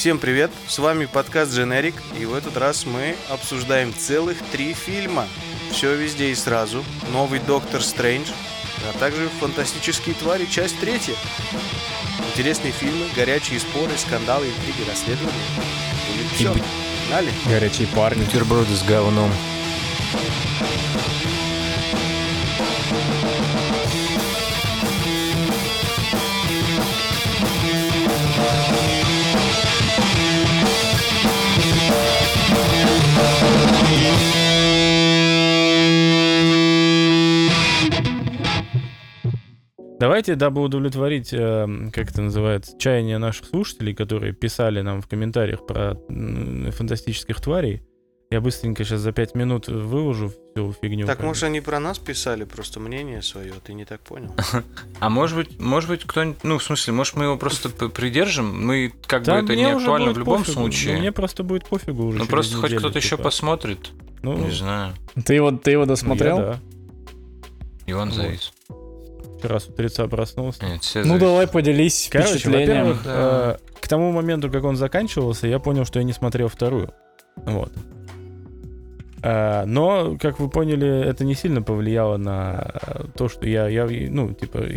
Всем привет, с вами подкаст «Женерик», и в этот раз мы обсуждаем целых 3 фильма. «Все везде и сразу», «Новый Доктор Стрэндж», а также «Фантастические твари. Часть 3». Интересные фильмы, горячие споры, скандалы, интриги, расследования. И все, погнали. Горячие парни. Бутерброды с говном. Давайте, дабы удовлетворить, как это называется, чаяние наших слушателей, которые писали нам в комментариях про фантастических тварей, я быстренько сейчас за 5 минут выложу всю фигню. Так, может, они про нас писали, просто мнение свое, ты не так понял. А может быть, кто-нибудь, ну, в смысле, может, мы его просто придержим, мы как бы это не актуально в любом случае. Мне просто будет пофигу уже. Ну, просто хоть кто-то еще посмотрит, не знаю. Ты его досмотрел? И он завис. Раз у утреца проснулся. Нет, ну давай поделись впечатлением. Да. К тому моменту, как он заканчивался, я понял, что я не смотрел вторую. Вот. Но, как вы поняли, это не сильно повлияло на то, что я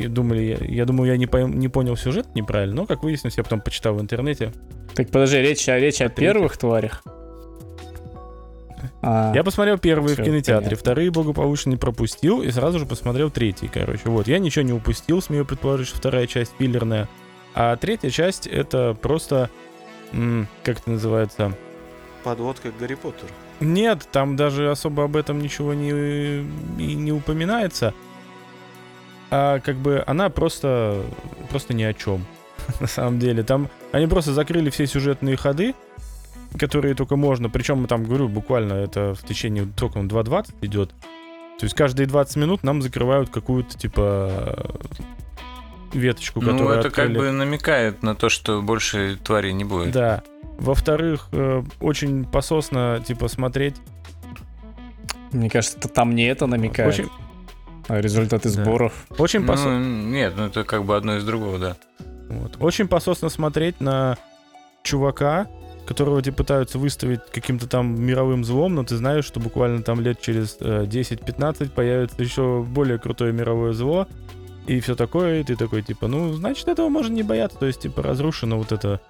думал, я не понял сюжет неправильно, но, как выяснилось, я потом почитал в интернете. Так подожди, речь о первых тварях? Я посмотрел первые в кинотеатре, понятно. Вторые благополучно не пропустил и сразу же посмотрел третий, Вот, я ничего не упустил, смею предположить, что вторая часть филлерная, а третья часть это просто, как это называется? Подводка к Гарри Поттеру. Нет, там даже особо об этом ничего не упоминается, а как бы она просто ни о чем, на самом деле. Там они просто закрыли все сюжетные ходы, которые только можно, причем, там, говорю, буквально это в течение, только он 2.20 идет, то есть каждые 20 минут нам закрывают какую-то, типа, веточку, которую открыли. Ну, это как бы намекает на то, что больше тварей не будет. Да. Во-вторых, очень пососно, типа, смотреть. Мне кажется, там не это намекает, очень... а результаты сборов. Да. Очень пососно. Ну, нет, ну это как бы одно из другого, да. Вот. Очень пососно смотреть на чувака, которого тебе пытаются выставить каким-то там мировым злом, но ты знаешь, что буквально там лет через 10-15 появится еще более крутое мировое зло, и все такое, и ты такой, типа, ну, значит, этого можно не бояться, то есть, типа, разрушено вот это.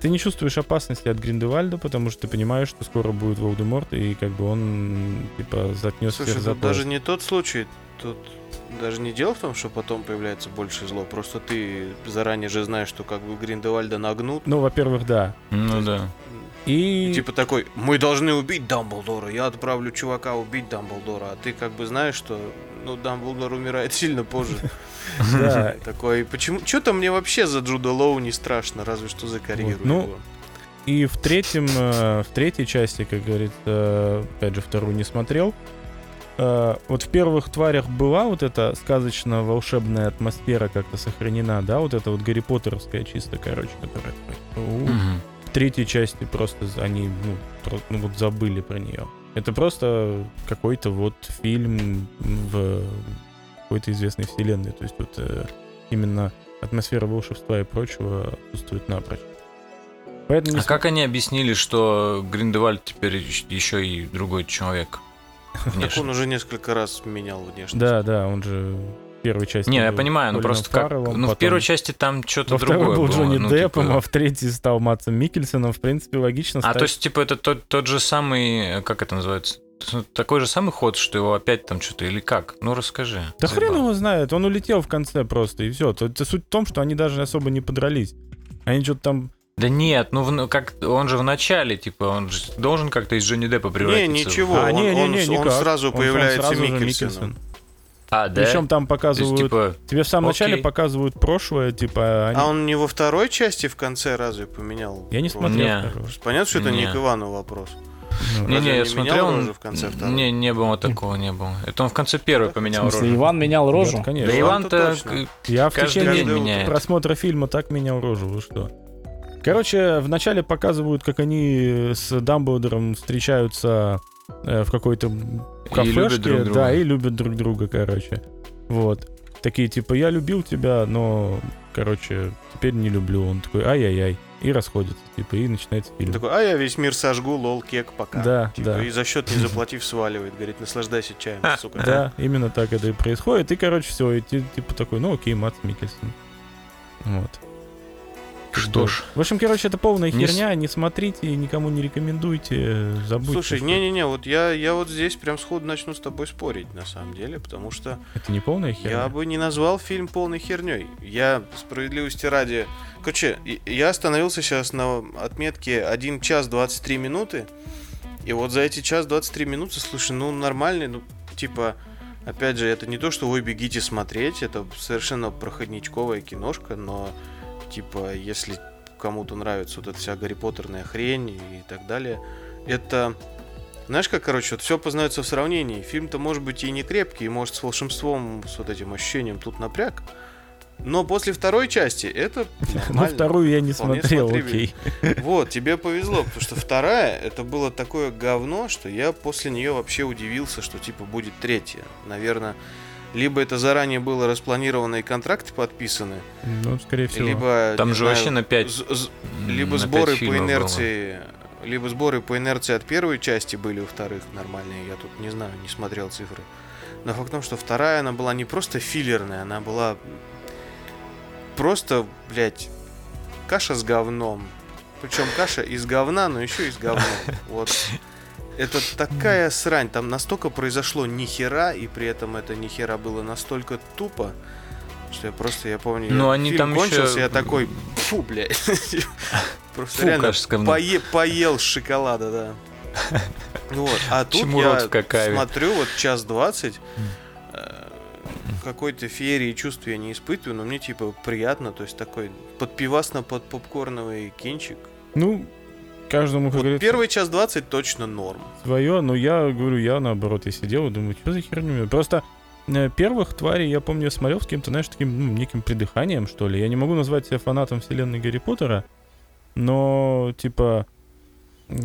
Ты не чувствуешь опасности от Гриндевальда, потому что ты понимаешь, что скоро будет Волдеморт, и как бы он, типа, затнёс всех за пояс. Даже не тот случай, тут даже не дело в том, что потом появляется больше зло, просто ты заранее же знаешь, что как бы Гриндевальда нагнут. Ну, во-первых, да. Ну да. И типа такой, мы должны убить Дамблдора, я отправлю чувака убить Дамблдора, а ты как бы знаешь, что ну Дамблдор умирает сильно позже. Да. Такой, почему, что-то мне вообще за Джуда Лоу не страшно, разве что за карьеру его. И в третьей части, как говорится, опять же вторую не смотрел. Вот в первых тварях была вот эта сказочно-волшебная атмосфера как-то сохранена, да, вот эта вот Гарри Поттеровская чисто, которая... В третьей части просто они, ну, вот забыли про нее. Это просто какой-то вот фильм в какой-то известной вселенной, то есть вот именно атмосфера волшебства и прочего отсутствует напрочь. Поэтому как они объяснили, что Гриндевальд теперь еще и другой человек? Так он уже несколько раз менял внешность. Да, он же в первой части... Не, я понимаю, ну просто Фаррелом, как... Ну потом... в первой части там что-то другое было. Во второй был Джонни Деппом, типа... а в третьей стал Мадсом Миккельсеном, в принципе, логично. А то есть, типа, это тот же самый... Как это называется? Такой же самый ход, что его опять там что-то или как? Ну, расскажи. Да хрен его знает, он улетел в конце просто, и все. Суть в том, что они даже особо не подрались. Они что-то там... Да нет, ну как он же в начале, типа, он же должен как-то из Джонни Деппа превратиться. Не, ничего, он сразу появляется Миккельсен. А, да? Причем там показывают, есть, типа, тебе в самом начале показывают прошлое, типа... Они... А он не во второй части в конце разве поменял? Я не смотрел. Понятно, что это не к Ивану вопрос. Не, я смотрел, он в конце второго. Не было такого, не было. Это он в конце первой поменял рожу. Иван менял рожу? Нет, конечно. Да Иван-то я в течение просмотра фильма так менял рожу, вы что? Короче, вначале показывают, как они с Дамблдором встречаются в какой-то кафешке, да, и любят друг друга, Вот. Такие, типа, я любил тебя, но, теперь не люблю. Он такой, ай-яй-яй. и расходятся, типа, и начинается фильм. Такой, а я весь мир сожгу, лол, кек, пока. Да, типа, да. И за счет не заплатив сваливает, говорит, наслаждайся чаем, сука. Да, именно так это и происходит, и, короче, все, и типа такой, ну окей, Мадс Миккельсен. Вот. Что ж. В общем, короче, это полная херня, не смотрите, никому не рекомендуйте, забудьте. Слушай, не-не-не, вот я вот здесь прям сходу начну с тобой спорить, на самом деле, потому что... Это не полная херня? Я бы не назвал фильм полной херней. Я, справедливости ради... Короче, я остановился сейчас на отметке 1 час 23 минуты, и вот за эти час 23 минуты, слушай, ну нормальный, ну типа... Опять же, это не то, что вы бегите смотреть, это совершенно проходничковая киношка, но... Типа, если кому-то нравится вот эта вся Гарри Поттерная хрень и так далее. Это, знаешь как, короче, вот все познается в сравнении. Фильм-то может быть и не крепкий, и может с волшебством, с вот этим ощущением тут напряг. Но после второй части это нормально. Ну, вторую я не смотрел, окей. Вот, тебе повезло, потому что вторая, это было такое говно, что я после нее вообще удивился, что типа будет третья. Наверное... Либо это заранее было распланировано и контракты подписаны. Ну, скорее всего. Либо, там же вообще на 5 либо сборы по инерции. Было. Либо сборы по инерции от первой части были у вторых нормальные. Я тут не знаю, не смотрел цифры. Но факт в том, что вторая, она была не просто филлерная, она была просто, блядь, каша с говном. Причем каша из говна, но еще и с говном. Вот. Это такая срань, там настолько произошло нихера, и при этом это нихера было настолько тупо, что я помню, фильм кончился, еще... я такой, фу, блядь, просто реально поел шоколада, да. Вот. А тут я смотрю, вот 1:20, какой-то феерии чувств я не испытываю, но мне типа приятно, то есть такой подпивасно-подпопкорновый кинчик. Ну... Каждому, как вот говорится, первый 1:20 точно норм. Свое, но я говорю, я наоборот, я сидел и думаю, что за херню. Просто первых тварей, я помню, я смотрел с каким-то, знаешь, таким, ну, неким придыханием, что ли. Я не могу назвать себя фанатом вселенной Гарри Поттера, но, типа,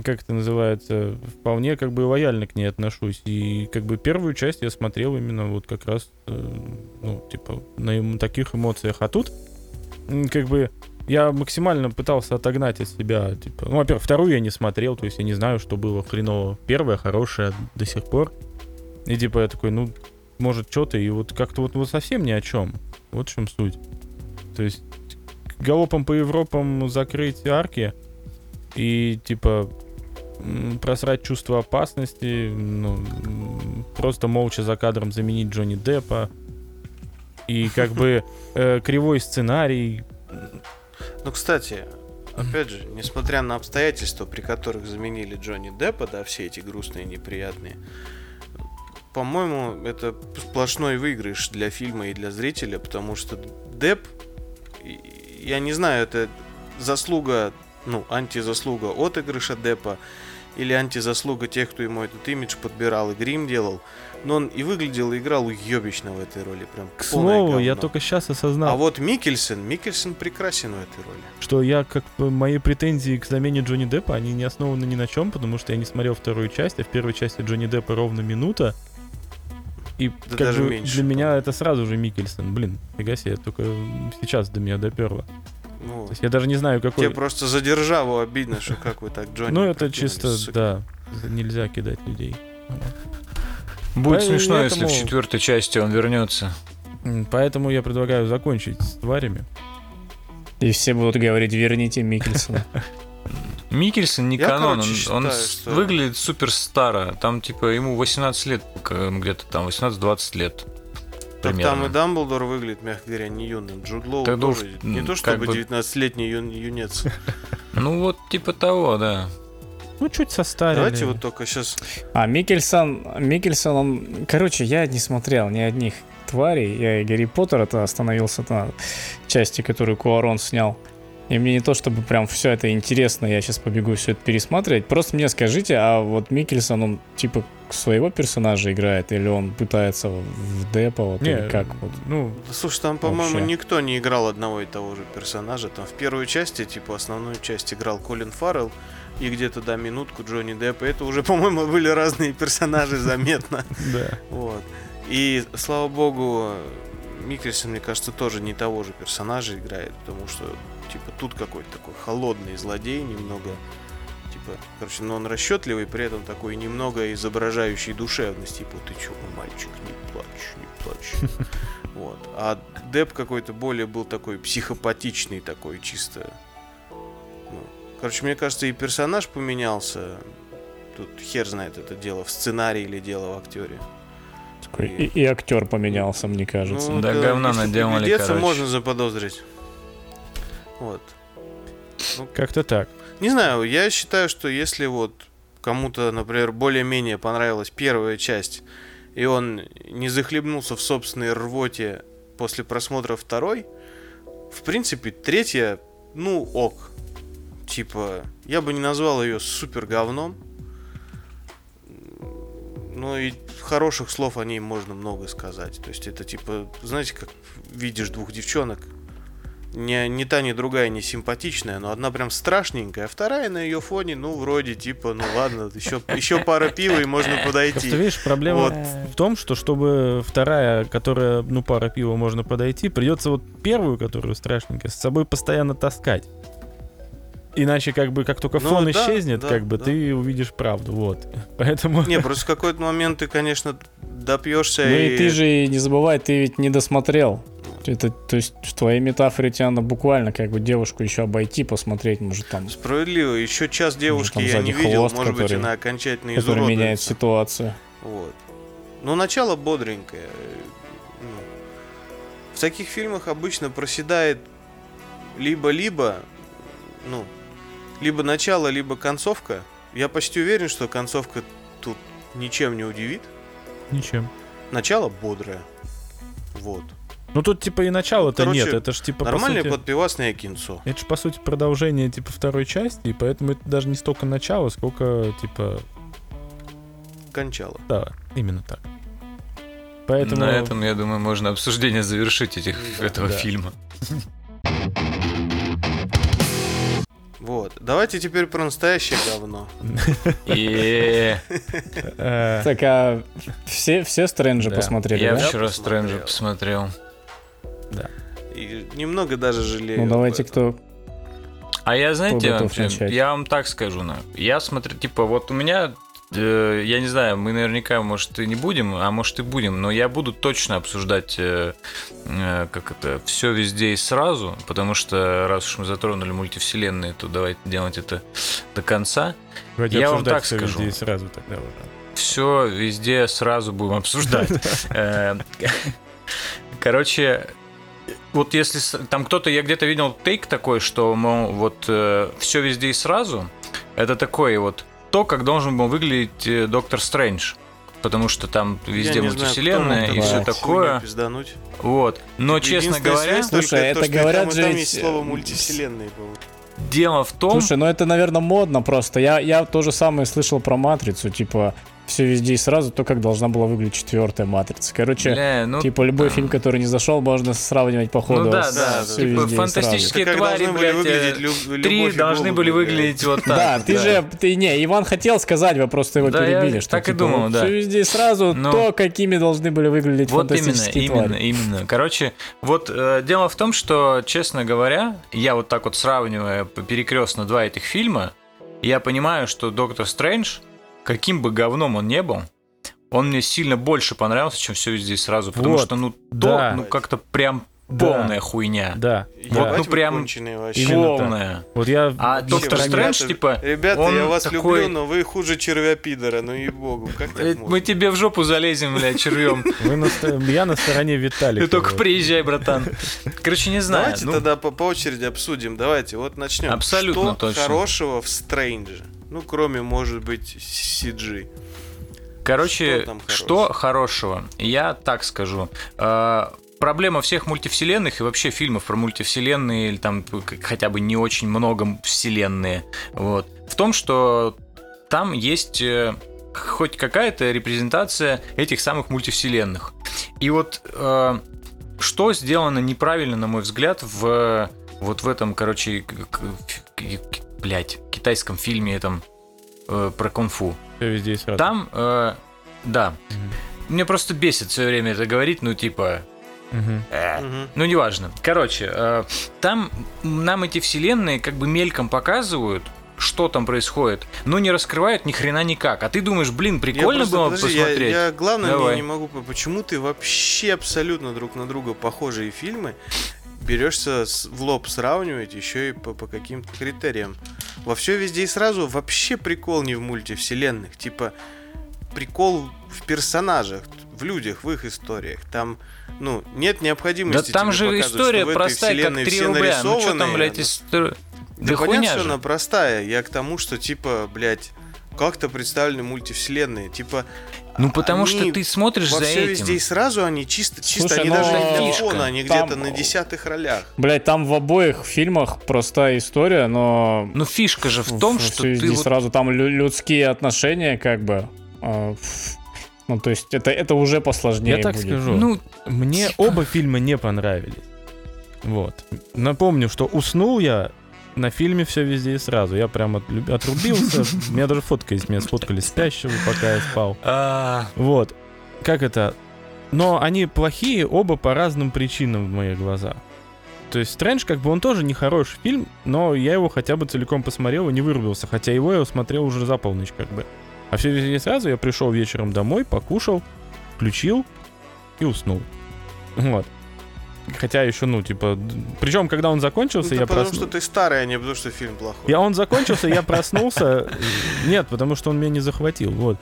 как это называется, вполне как бы лояльно к ней отношусь. И как бы первую часть я смотрел именно вот как раз, ну, типа, на таких эмоциях. А тут, как бы... Я максимально пытался отогнать от себя, типа, ну, во-первых, вторую я не смотрел, то есть я не знаю, что было хреново. Первая хорошая до сих пор. И типа я такой, ну, может, что-то, и вот как-то вот совсем ни о чем. Вот в чем суть. То есть галопом по Европам закрыть арки и, типа, просрать чувство опасности, ну, просто молча за кадром заменить Джонни Деппа. И как бы кривой сценарий... Ну, кстати, опять же, несмотря на обстоятельства, при которых заменили Джонни Деппа, да, все эти грустные, неприятные, по-моему, это сплошной выигрыш для фильма и для зрителя, потому что Депп, я не знаю, это заслуга, ну, антизаслуга отыгрыша Деппа или антизаслуга тех, кто ему этот имидж подбирал и грим делал, но он и выглядел, и играл уебищно в этой роли. Прям к слову, я только сейчас осознал. А вот Миккельсен прекрасен в этой роли. Что я, как бы, мои претензии к замене Джонни Деппа, они не основаны ни на чем, потому что я не смотрел вторую часть, а в первой части Джонни Деппа ровно минута. И да как даже бы меньше, для меня это сразу же Миккельсен. Блин, фига себе, только сейчас до меня доперло. Ну, то есть я даже не знаю, какой... Тебе просто за державу обидно, что как вы так Джонни... Ну это чисто, да, нельзя кидать людей. Будет смешно, если в четвертой части он вернется. Поэтому я предлагаю закончить с тварями. И все будут говорить, верните Миккельсена. Миккельсен не канон, он выглядит супер старо. Там типа ему 18 лет, где-то там 18-20 лет. Так там и Дамблдор выглядит, мягко говоря, не юным. Джуд Лоу тоже не то чтобы 19-летний юнец. Ну вот типа того, да. Ну, чуть состарили. Давайте вот только сейчас... А, Миккельсен, он... Короче, я не смотрел ни одних тварей. Я и Гарри Поттер-то остановился на части, которую Куарон снял. И мне не то, чтобы прям все это интересно, я сейчас побегу все это пересматривать. Просто мне скажите, а вот Миккельсен, он типа своего персонажа играет? Или он пытается в Деппа? Вот, не, или как? Вот, ну, слушай, там, по-моему, вообще никто не играл одного и того же персонажа. Там в первой части, типа, основную часть играл Колин Фаррел. И где-то, да, минутку Джонни Деппа. Это уже, по-моему, были разные персонажи, заметно. Да. Вот. И, слава богу, Миккельсен, мне кажется, тоже не того же персонажа играет, потому что типа, тут какой-то такой холодный злодей, немного, типа, короче, но он расчетливый, при этом такой немного изображающий душевность, типа, ты чё, мальчик, не плачь, не плачь. Вот. А Депп какой-то более был такой психопатичный, такой чисто... Ну, короче, мне кажется, и персонаж поменялся. Тут хер знает, это дело в сценарии или дело в актере. И актер поменялся, мне кажется. Ну, да, говна наделали, короче. Если можно заподозрить. Вот. Ну, как-то так. Не знаю, я считаю, что если вот кому-то, например, более-менее понравилась первая часть, и он не захлебнулся в собственной рвоте после просмотра второй, в принципе, третья, ну, ок. Типа, я бы не назвал ее супер говном. Ну и хороших слов о ней можно много сказать. То есть это типа, знаете, как видишь двух девчонок. Не та, ни другая не симпатичная, но одна прям страшненькая, а вторая на ее фоне, ну, вроде типа, ну ладно, еще пара пива и можно подойти. Просто, видишь, проблема вот в том, что чтобы вторая, которая, ну, пара пива можно подойти, придется вот первую, которую страшненькая, с собой постоянно таскать. Иначе, как бы, как только фон исчезнет, да, как бы, да, ты увидишь правду, вот. Поэтому... Не, просто в какой-то момент ты, конечно, допьешься. Ну и ты же, не забывай, ты ведь не досмотрел. Это, то есть, в твоей метафоре тебе надо буквально, как бы, девушку еще обойти, посмотреть, может, там... Справедливо, еще час девушки я не видел, хвост, может быть, она окончательно изуродуется. Который меняет ситуацию. Вот. Ну, начало бодренькое. В таких фильмах обычно проседает либо-либо, ну... Либо начало, либо концовка. Я почти уверен, что концовка тут ничем не удивит. Ничем. Начало бодрое. Вот. Ну тут типа и начала-то, короче, нет. Это ж типа нормальное по сути... подпивасное кинцо. Это же по сути продолжение типа второй части. И поэтому это даже не столько начало, сколько типа... кончало. Да, именно так. Поэтому... На этом, я думаю, можно обсуждение завершить этого фильма. Вот. Давайте теперь про настоящее говно. Так, а все Стрэнджа посмотрели, да? Я вчера Стрэнджа посмотрел. Да. Немного даже жалею. Ну, давайте кто... А я, знаете, я вам так скажу. Я смотрю, типа, вот у меня... Я не знаю, мы наверняка, может, и не будем, а может, и будем, но я буду точно обсуждать, как это, все везде и сразу, потому что, раз уж мы затронули мультивселенные, то давайте делать это до конца. Давайте я вам так все скажу. Везде и сразу тогда уже. Все везде сразу будем обсуждать. Короче... Вот если там кто-то, я где-то видел тейк такой, что, мол, вот все везде и сразу, это такой вот то, как должен был выглядеть Доктор Стрэндж. Потому что там везде мультивселенная и все такое. Вот. Но, честно говоря... Слушай, это говорят же... Там есть слово мультивселенная. Дело в том... Слушай, ну это, наверное, модно просто. Я то же самое слышал про Матрицу, типа... Все везде и сразу, то, как должна была выглядеть четвертая матрица. Короче, ну, типа любой фильм, который не зашел, можно сравнивать по ходу. Ну да. Типа фантастические твари, блядь, 3 должны были выглядеть вот так. Да, ты же, не, Иван хотел сказать, вы просто его перебили. Так и думал, да. Все везде и сразу, то, какими должны были выглядеть фантастические твари. Вот именно. Короче, вот дело в том, что, честно говоря, я вот так вот сравнивая перекрестно два этих фильма, я понимаю, что Доктор Стрэндж, каким бы говном он не был, он мне сильно больше понравился, чем все здесь сразу. Потому вот, что, ну, да, ну как-то прям полная хуйня. Да. Вот, ну прям полная. Вот я... А Доктор Стрэндж, типа... Ребята, он я вас такой... люблю, но вы хуже червя-пидора, ну и богу. Как так можно? Мы тебе в жопу залезем, бля, червем. Я на стороне Виталика. Ты только приезжай, братан. Короче, не знаю. Давайте тогда по очереди обсудим. Давайте, вот начнем. Абсолютно точно. Что хорошего в Стрэнджи? Ну, кроме, может быть, CG. Короче, что хорошего? Я так скажу. Проблема всех мультивселенных и вообще фильмов про мультивселенные, или там хотя бы не очень много вселенные, вот, в том, что там есть хоть какая-то репрезентация этих самых мультивселенных. И вот что сделано неправильно, на мой взгляд, в вот в этом, короче... Блять, в китайском фильме этом про кунг-фу. Там, да. Мне просто бесит все время это говорить, ну типа, Ну, неважно. Короче, там нам эти вселенные как бы мельком показывают, что там происходит, но не раскрывают ни хрена никак. А ты думаешь, блин, прикольно было посмотреть. Я главное, я не могу... Почему ты вообще абсолютно друг на друга похожие фильмы берешься в лоб сравнивать еще и по каким-то критериям? Во «Все везде и сразу» вообще прикол не в мультивселенных. Типа, прикол в персонажах, в людях, в их историях. Там, ну, нет необходимости... Да там же история простая, как 3 рубля. Ну что там, блядь, история... Да, да понятно, что она простая. Я к тому, что, типа, блядь, как-то представлены мультивселенные. Типа, ну, потому что ты смотришь за этим. «Все везде и сразу» они чисто слушай, они даже не на фоне, они там, где-то на десятых ролях. Блядь, там в обоих фильмах простая история, но... Ну, фишка же в том, что «Все везде и сразу» там людские отношения, как бы... Ну, то есть это уже посложнее. Я так скажу. Ну, мне оба фильма не понравились. Вот. Напомню, что уснул я на фильме «Все везде и сразу». Я прям отрубился. У меня даже фотка есть. Меня сфоткали спящего, пока я спал. Вот. Как это? Но они плохие оба по разным причинам в моих глазах. То есть «Стрэндж», как бы, он тоже нехороший фильм, но я его хотя бы целиком посмотрел и не вырубился. Хотя его я смотрел уже за полночь, как бы. А «Все везде и сразу» я пришел вечером домой, покушал, включил и уснул. Вот. Хотя еще, ну, типа... Причем, когда он закончился, я проснулся... потому что ты старый, а не потому что фильм плохой. Он закончился, я проснулся... Нет, потому что он меня не захватил, вот.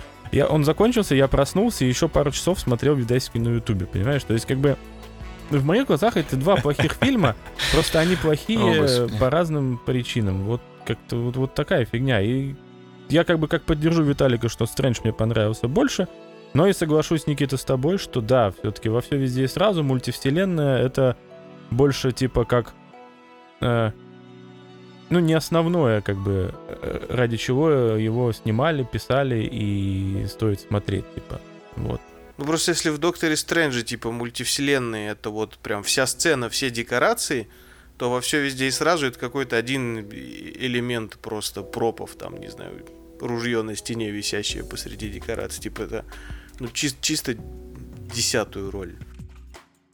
Он закончился, я проснулся и еще пару часов смотрел видосики на Ютубе, понимаешь? То есть, как бы... В моих глазах эти два плохих фильма, просто они плохие по разным причинам. Вот как-то вот такая фигня. И я как бы как поддержу Виталика, что «Стрэндж» мне понравился больше... Но и соглашусь, Никита, с тобой, что да, все-таки во «Все везде и сразу» мультивселенная — это больше типа как... ну, не основное, как бы, ради чего его снимали, писали и стоит смотреть, типа, вот. Ну, просто если в «Докторе Стрэнджа», типа, мультивселенная — это вот прям вся сцена, все декорации, то во «Все везде и сразу» это какой-то один элемент просто пропов, там, не знаю, ружье на стене, висящее посреди декораций. Типа это... Ну, чисто десятую роль.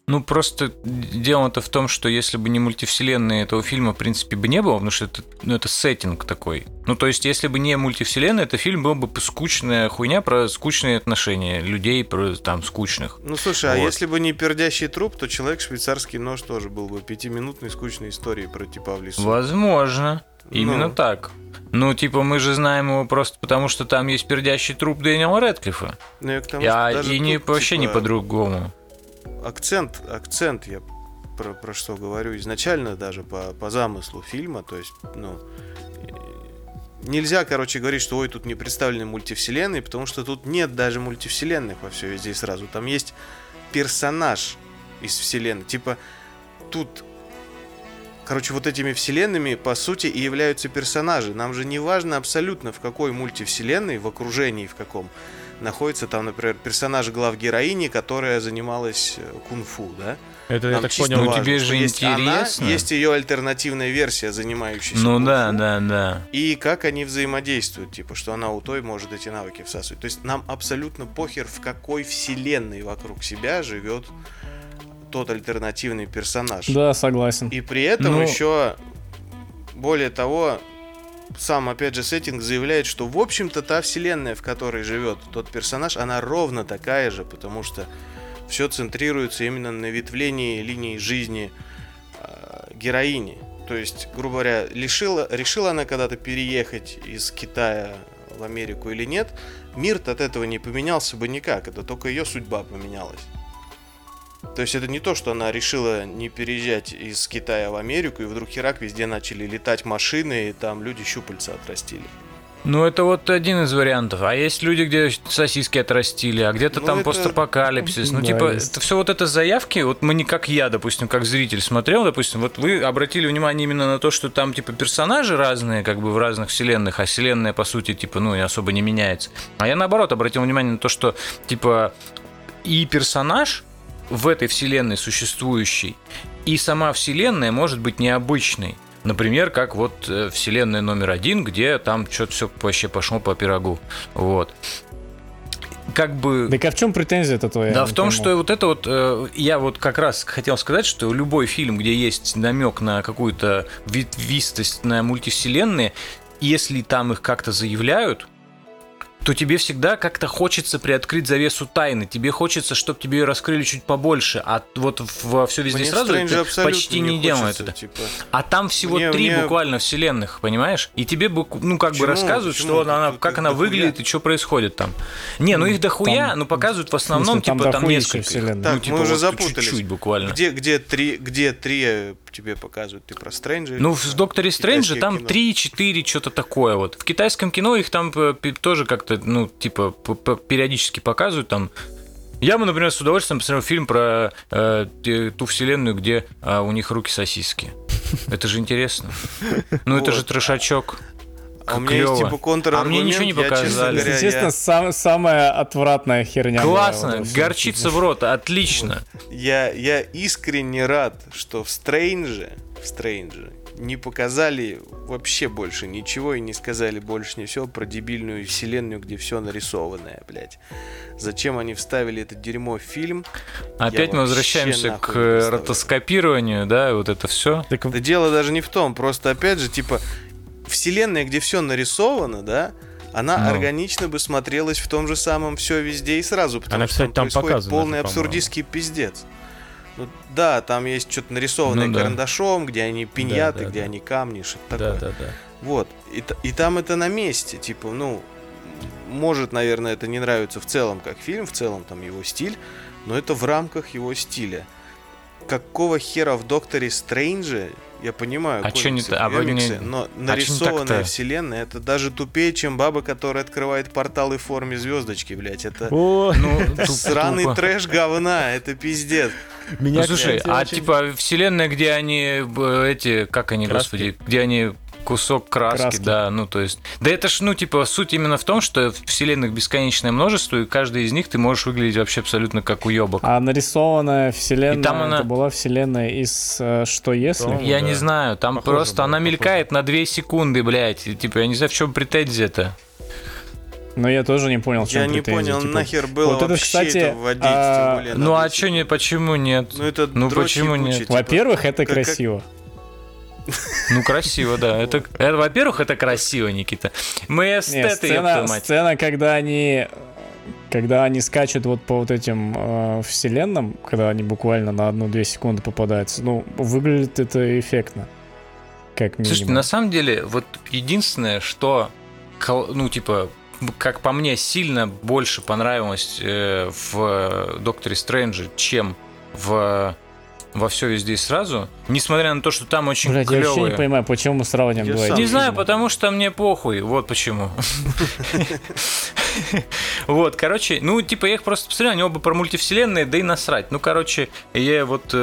Ну, просто дело-то в том, что если бы не мультивселенная, этого фильма, в принципе, бы не было, потому что это сеттинг такой. Ну, то есть, если бы не мультивселенная, этот фильм был бы скучная хуйня про скучные отношения людей, про там скучных. Ну, слушай, вот. А если бы не пердящий труп, то «Человек-швейцарский нож» тоже был бы пятиминутной скучной историей про типа в лесу. Возможно. Именно так. Ну, типа, мы же знаем его просто потому, что там есть пердящий труп Дэниела Рэдклиффа. Ну, я к тому, и не, труп, вообще типа, не по-другому. Акцент я про что говорю изначально даже по замыслу фильма. То есть, ну, нельзя, короче, говорить, что ой, тут не представлены мультивселенные, потому что тут нет даже мультивселенных во «Все везде и сразу». Там есть персонаж из вселенной. Типа, тут... Короче, вот этими вселенными, по сути, и являются персонажи. Нам же не важно абсолютно, в какой мультивселенной, в окружении в каком, находится там, например, персонаж главгероини, которая занималась кунг-фу, да? Это, нам я так понял, важно, тебе же есть интересно. Она, есть ее альтернативная версия, занимающаяся кунг-фу. Ну да. И как они взаимодействуют, типа, что она у той может эти навыки всасывать. То есть нам абсолютно похер, в какой вселенной вокруг себя живет тот альтернативный персонаж. Да, согласен. И при этом еще, более того, сам, опять же, сеттинг заявляет, что, в общем-то, та вселенная, в которой живет тот персонаж, она ровно такая же, потому что все центрируется именно на ветвлении линии жизни героини. То есть, грубо говоря, решила она когда-то переехать из Китая в Америку или нет, мир-то от этого не поменялся бы никак, это только ее судьба поменялась. То есть это не то, что она решила не переезжать из Китая в Америку, и вдруг херак, везде начали летать машины, и там люди щупальца отрастили. Ну, это вот один из вариантов. А есть люди, где сосиски отрастили, а где-то там постапокалипсис. Ну, да, типа, это все вот это заявки, вот мы не как я, допустим, как зритель смотрел, допустим, вот вы обратили внимание именно на то, что там, типа, персонажи разные, как бы в разных вселенных, а вселенная, по сути, типа, ну, особо не меняется. А я, наоборот, обратил внимание на то, что, типа, и персонаж в этой вселенной существующей, и сама вселенная может быть необычной. Например, как вот вселенная номер 1, где там что-то все вообще пошло по пирогу. Вот. как бы... Так а в чем претензия-то твоя? Да в том, что вот это вот... Я вот как раз хотел сказать, что любой фильм, где есть намек на какую-то ветвистость, на мультивселенные, если там их как-то заявляют, то тебе всегда как-то хочется приоткрыть завесу тайны. Тебе хочется, чтобы тебе ее раскрыли чуть побольше. А вот во «Все везде и сразу» это почти не делают это. Типа... А там всего три буквально вселенных, понимаешь? И тебе бы рассказывают, что она, как она выглядит и что происходит там. Не, ну их дохуя, там, но показывают в основном, там типа там несколько вселенных. Так, ну, типа, мы уже вот запутались. Чуть-чуть буквально. Где три тебе показывают? Ты про Стрэнджа? Ну, в «Докторе Стрэнджа» там 3-4, что-то такое вот. В китайском кино их там тоже как-то, ну, типа, периодически показывают там. Я бы, например, с удовольствием посмотрел фильм про ту вселенную, где у них руки-сосиски. Это же интересно. Ну, это же трешачок. А мне есть типа контраргумент. А мне ничего не показали. Я, говоря, естественно, самая отвратная херня. Классно, была, горчица в рот, отлично. Я искренне рад, что в Стрэнджи не показали вообще больше ничего и не сказали больше ничего про дебильную вселенную, где все нарисованное, блядь. Зачем они вставили это дерьмо в фильм? Опять мы возвращаемся к ротоскопированию, да, вот это все. Да дело даже не в том, просто опять же, типа, вселенная, где все нарисовано, да, она органично бы смотрелась в том же самом «Все везде и сразу», потому она, что кстати, там происходит полный абсурдистский пиздец. Ну, да, там есть что-то нарисованное карандашом, где они пиньяты, где они камни, что-то такое. Вот. И там это на месте, типа, ну, может, наверное, это не нравится в целом как фильм, в целом там его стиль, но это в рамках его стиля. Какого хера в «Докторе Стрэнджа»? Я понимаю, комиксы, но нарисованная вселенная, это даже тупее, чем баба, которая открывает порталы в форме звездочки, блядь. Это сраный трэш говна, это пиздец. Слушай, а типа вселенная, где они эти, как они, господи, где они кусок краски, да, ну то есть. Да это ж, ну типа, суть именно в том, что вселенных бесконечное множество, и каждый из них ты можешь выглядеть вообще абсолютно как уёбок. А нарисованная вселенная, это была вселенная из «Что если?» Я не знаю, там похоже, просто она мелькает на 2 секунды, блядь, и, типа, я не знаю, в чем претензия-то. Но я тоже не понял, что это. Я не понял, типа, нахер было вот вообще это вводить. Ну а чё, почему нет? Ну почему нет? Типа, во-первых, это красиво. Ну, красиво, да. Это, во-первых, это красиво, Никита. Мы эстеты, ёпта мать. Сцена, когда они скачут вот по вот этим вселенным, когда они буквально на 1-2 секунды попадаются, ну, выглядит это эффектно, как минимум. Слушайте, на самом деле, вот единственное, что, ну, типа, как по мне, сильно больше понравилось в «Докторе Стрэнджа», чем во «Все везде и сразу», несмотря на то, что там очень клевые. Я вообще не понимаю, почему мы сравниваем два фильма. Не знаю, потому что мне похуй, вот почему. Вот, короче, ну, типа, я их просто посмотрел, они оба про мультивселенные, да и насрать. Ну, короче, я вот,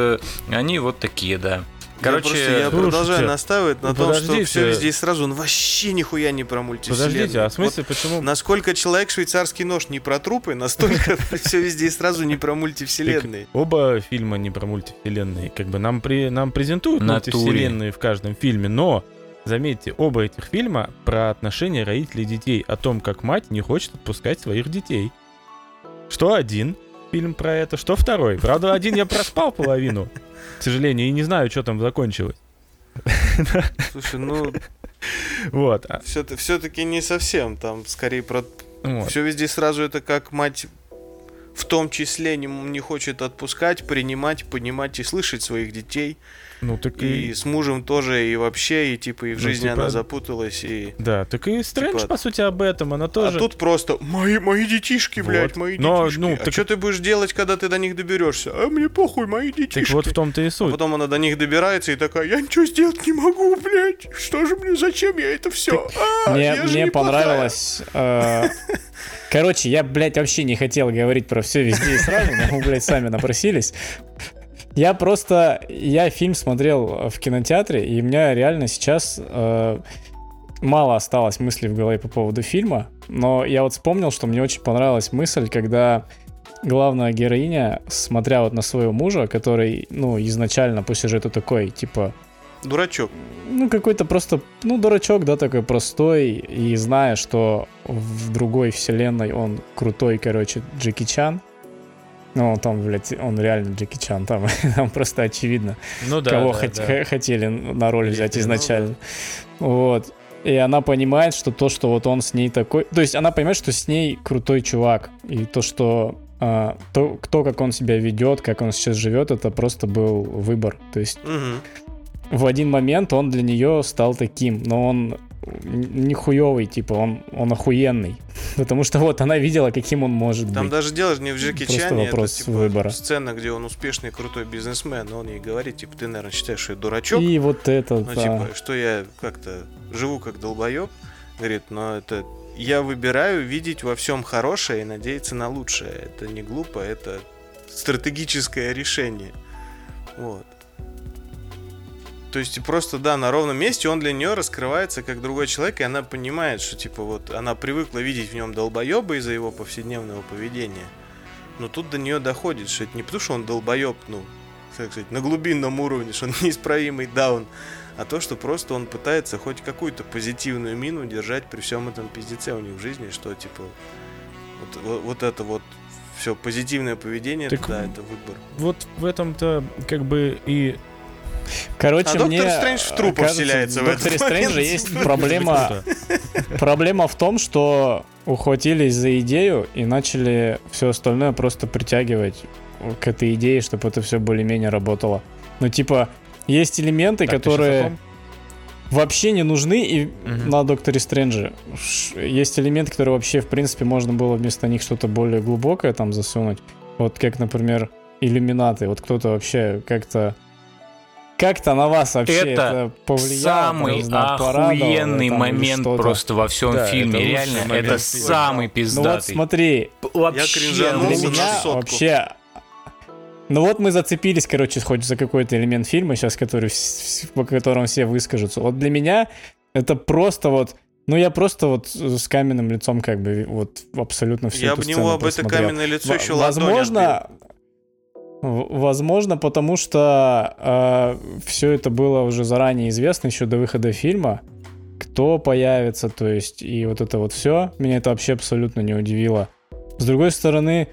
они вот такие, да. Короче, я продолжаю настаивать на том, что «Все везде и сразу», он вообще нихуя не про мультивселенную. Подождите, а в смысле, почему? Насколько «Человек швейцарский нож» не про трупы, настолько «Все везде и сразу» не про мультивселенные. Оба фильма не про мультивселенные. Как бы нам презентуют мультивселенные в каждом фильме, но заметьте, оба этих фильма про отношения родителей и детей, о том, как мать не хочет отпускать своих детей. Что один фильм про это, что второй. Правда, один я проспал половину, к сожалению, и не знаю, что там закончилось. Слушай, ну... Вот. Все-таки не совсем. Там скорее про... Вот. «Все везде сразу» — это как мать в том числе не хочет отпускать, принимать, понимать и слышать своих детей. Ну, так и с мужем тоже, и вообще, и типа, и в жизни она запуталась, и... Да, так и Стрэндж, типа, по сути, об этом, она тоже... А тут просто мои детишки, вот, блядь, мои детишки. Ну, так... А что ты будешь делать, когда ты до них доберешься? А мне похуй, мои детишки. Так вот в том-то и суть. А потом она до них добирается и такая: я ничего сделать не могу, блядь, что же мне, зачем я это все? Мне понравилось... Короче, я, блядь, вообще не хотел говорить про «Все везде и сразу», но мы, блядь, сами напросились. Я фильм смотрел в кинотеатре, и у меня реально сейчас мало осталось мыслей в голове по поводу фильма, но я вот вспомнил, что мне очень понравилась мысль, когда главная героиня, смотря вот на своего мужа, который, ну, изначально по сюжету такой, типа, Дурачок. Ну, какой-то просто, дурачок, да, такой простой. И зная, что в другой вселенной он крутой, Джеки Чан. Ну, там, блядь, он реально Джеки Чан. Там просто очевидно, хотели на роль взять изначально. Вот. И она понимает, что то, что вот он с ней такой... То есть она понимает, что с ней крутой чувак. И то, что... то, как он себя ведет, как он сейчас живет, это просто был выбор. То есть в один момент он для нее стал таким, но он не хуёвый, типа, он охуенный. Потому что вот она видела, каким он может быть. Там даже дело не в Джеки Чане, это типа выбора. Сцена, где он успешный, крутой бизнесмен, но он ей говорит, типа, ты, наверное, считаешь, что я дурачок. И вот это, типа, что я как-то живу как долбоёб. Говорит, но это... Я выбираю видеть во всем хорошее и надеяться на лучшее. Это не глупо, это стратегическое решение. Вот. То есть просто, да, на ровном месте он для нее раскрывается как другой человек, и она понимает, что, типа, вот она привыкла видеть в нем долбоеба из-за его повседневного поведения. Но тут до нее доходит, что это не потому, что он долбоеб, как сказать, на глубинном уровне, что он неисправимый даун, а то, что просто он пытается хоть какую-то позитивную мину держать при всем этом пиздеце у них в жизни, что, типа, вот это вот все позитивное поведение, так, да, это выбор. Вот в этом-то, как бы, и... Короче, мне Доктор Стрэндж в трупы вселяется. В Докторе Стрэнджа есть проблема в том, что ухватились за идею и начали все остальное просто притягивать к этой идее, чтобы это все более-менее работало. Ну, типа... Есть элементы, так, которые вообще не нужны и на Докторе Стрэнджа. Есть элементы, которые вообще, в принципе, можно было вместо них что-то более глубокое там засунуть. Вот как, например, Иллюминаты. Вот кто-то вообще как-то на вас вообще это повлияло. Самый охуенный момент там, просто во всем фильме. Это реально, это самый пиздатый. Ну вот смотри, вообще для меня вообще... Ну вот мы зацепились, хоть за какой-то элемент фильма сейчас, который, по которому все выскажутся. Вот для меня это просто вот... Ну я просто вот с каменным лицом как бы вот абсолютно всю эту сцену просмотрел. Я бы каменное лицо еще возможно, возможно, потому что все это было уже заранее известно, еще до выхода фильма, кто появится, то есть, и вот это вот все. Меня это вообще абсолютно не удивило. С другой стороны...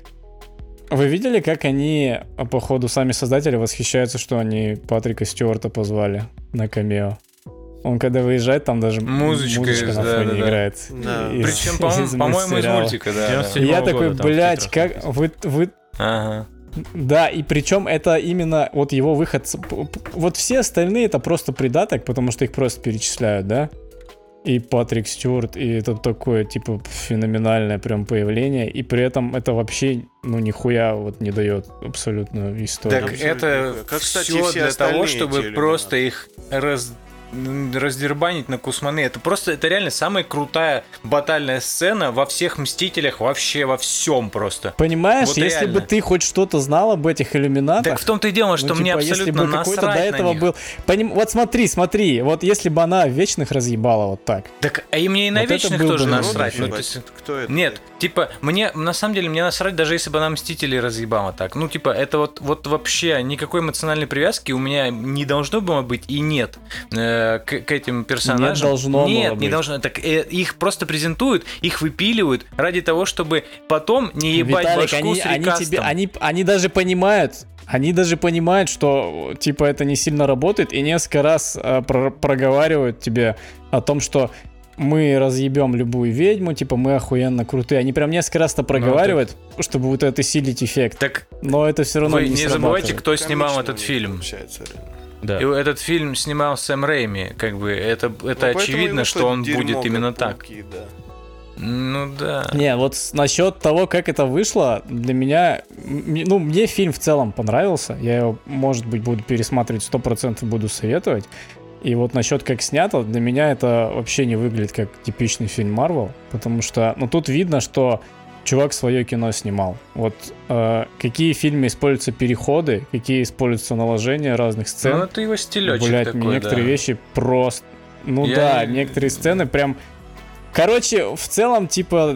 Вы видели, как они, походу, сами создатели восхищаются, что они Патрика Стюарта позвали на камео? Он когда выезжает, там даже музычка на фоне играет. Да. Причем, по-моему, из мультика, да. Я такой, блядь, как вы... Ага. Да, и причем это именно вот его выход... Вот все остальные это просто придаток, потому что их просто перечисляют, да? И Патрик Стюарт, и это такое, типа, феноменальное прям появление, и при этом это вообще, нихуя вот не дает абсолютно истории. Так это все для того, чтобы просто их раздербанить на кусманы. Это просто, это реально самая крутая батальная сцена во всех Мстителях, вообще во всем просто. Понимаешь, вот если реально бы ты хоть что-то знал об этих иллюминатах... Так в том-то и дело, что мне абсолютно насрать на них. Был... Вот смотри, вот если бы она Вечных разъебала вот так... Так, а и мне и на Вечных тоже насрать. Нет, типа, мне, на самом деле, мне насрать, даже если бы она Мстителей разъебала так. Ну, типа, это вот вообще никакой эмоциональной привязки у меня не должно было быть и нет. К этим персонажам. Нет, должно было быть. Не должно. Так их просто презентуют, их выпиливают ради того, чтобы потом не ебать Виталик, башку с рекастом. Они даже понимают, что типа это не сильно работает, и несколько раз проговаривают тебе о том, что мы разъебем любую ведьму, типа мы охуенно крутые. Они прям несколько раз-то проговаривают, чтобы вот это силить эффект. Так, но это все равно не забывайте, кто снимал этот фильм. Да. И этот фильм снимал Сэм Рэйми, как бы это очевидно, что он будет именно так. Да. Ну да. Не, вот насчет того, как это вышло, для меня, мне фильм в целом понравился. Я его, может быть, буду пересматривать 100%, буду советовать. И вот насчет как снято, для меня это вообще не выглядит как типичный фильм Марвел, потому что, тут видно, что чувак свое кино снимал. Вот какие в фильме используются переходы, какие используются наложения разных сцен. Это его стилечек. Блять, некоторые вещи просто... некоторые сцены прям... Короче, в целом, типа,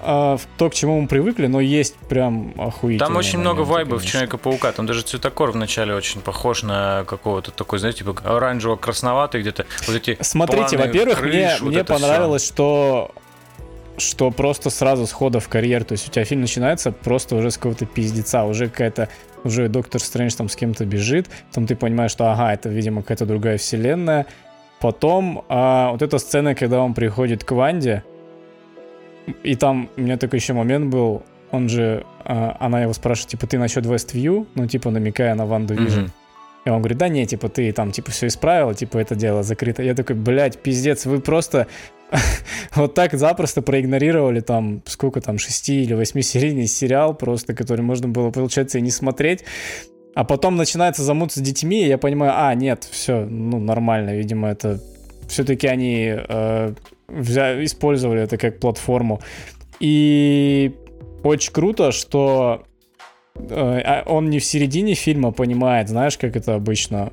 то, к чему мы привыкли, но есть прям охуительные. Там очень много вайбов Человека-паука. Там даже цветокор вначале очень похож на какого-то такой, знаете, типа оранжево-красноватый где-то. Вот эти. Смотрите, планы, во-первых, крыш, мне понравилось, все. Что просто сразу с хода в карьер. То есть у тебя фильм начинается просто уже с какого-то пиздеца. Уже Доктор Стрэндж там с кем-то бежит. Там ты понимаешь, что ага, это, видимо, какая-то другая вселенная. Потом вот эта сцена, когда он приходит к Ванде. И там у меня такой еще момент был. Он же, она его спрашивает, типа, ты насчет Westview? Ну, типа, намекая на Ванду Вижн. Mm-hmm. И он говорит, да не, типа, ты там, типа, все исправил, типа, это дело закрыто. Я такой, блядь, пиздец, вы просто вот так запросто проигнорировали там, сколько там, 6 или 8 серийный сериал просто, который можно было, получается, и не смотреть. А потом начинается замут с детьми, и я понимаю, нет, все, ну, нормально, видимо, это все-таки они... использовали это как платформу. И очень круто, что он не в середине фильма понимает, знаешь, как это обычно,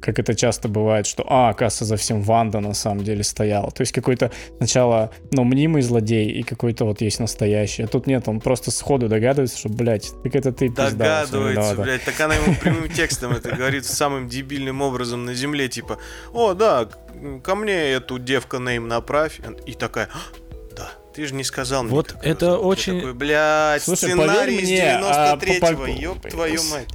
как это часто бывает, что, оказывается, за всем Ванда на самом деле стояла. То есть какой-то сначала, мнимый злодей и какой-то вот есть настоящий. А тут нет, он просто сходу догадывается, что, блядь, так это ты пизда. Догадывается, блядь, так она ему прямым текстом это говорит самым дебильным образом на земле, типа, да, ко мне эту девка нейм направь. И такая, да, ты же не сказал мне. Вот это очень... Такой, блядь, слушай, сценарий с 93-го, ёб твою мать.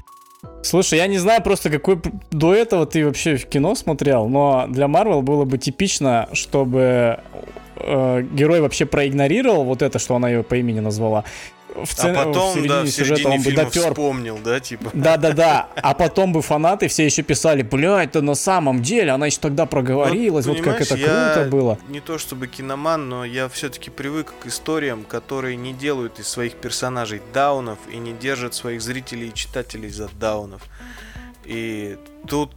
Слушай, я не знаю просто, какой до этого ты вообще в кино смотрел, но для Marvel было бы типично, чтобы герой вообще проигнорировал вот это, что она ее по имени назвала. В середине сюжета он бы допер. Вспомнил, да, типа? Да. А потом бы фанаты все еще писали, блядь, это на самом деле, она еще тогда проговорилась, вот как это круто было. Не то чтобы киноман, но я все-таки привык к историям, которые не делают из своих персонажей даунов и не держат своих зрителей и читателей за даунов. И тут...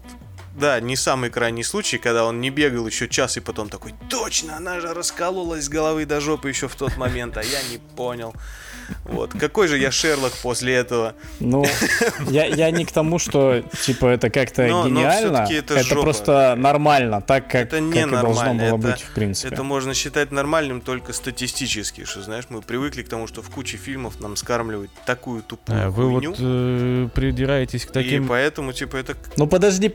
Да, не самый крайний случай, когда он не бегал еще час и потом такой, точно, она же раскололась с головы до жопы еще в тот момент, а я не понял. Вот, какой же я Шерлок после этого? Ну, я не к тому, что, типа, это как-то гениально, это просто нормально, так, как и должно было быть, в принципе. Это можно считать нормальным только статистически, что, знаешь, мы привыкли к тому, что в куче фильмов нам скармливают такую тупую хуйню. Вы вот придираетесь к таким... И поэтому, типа, это... Ну, подожди,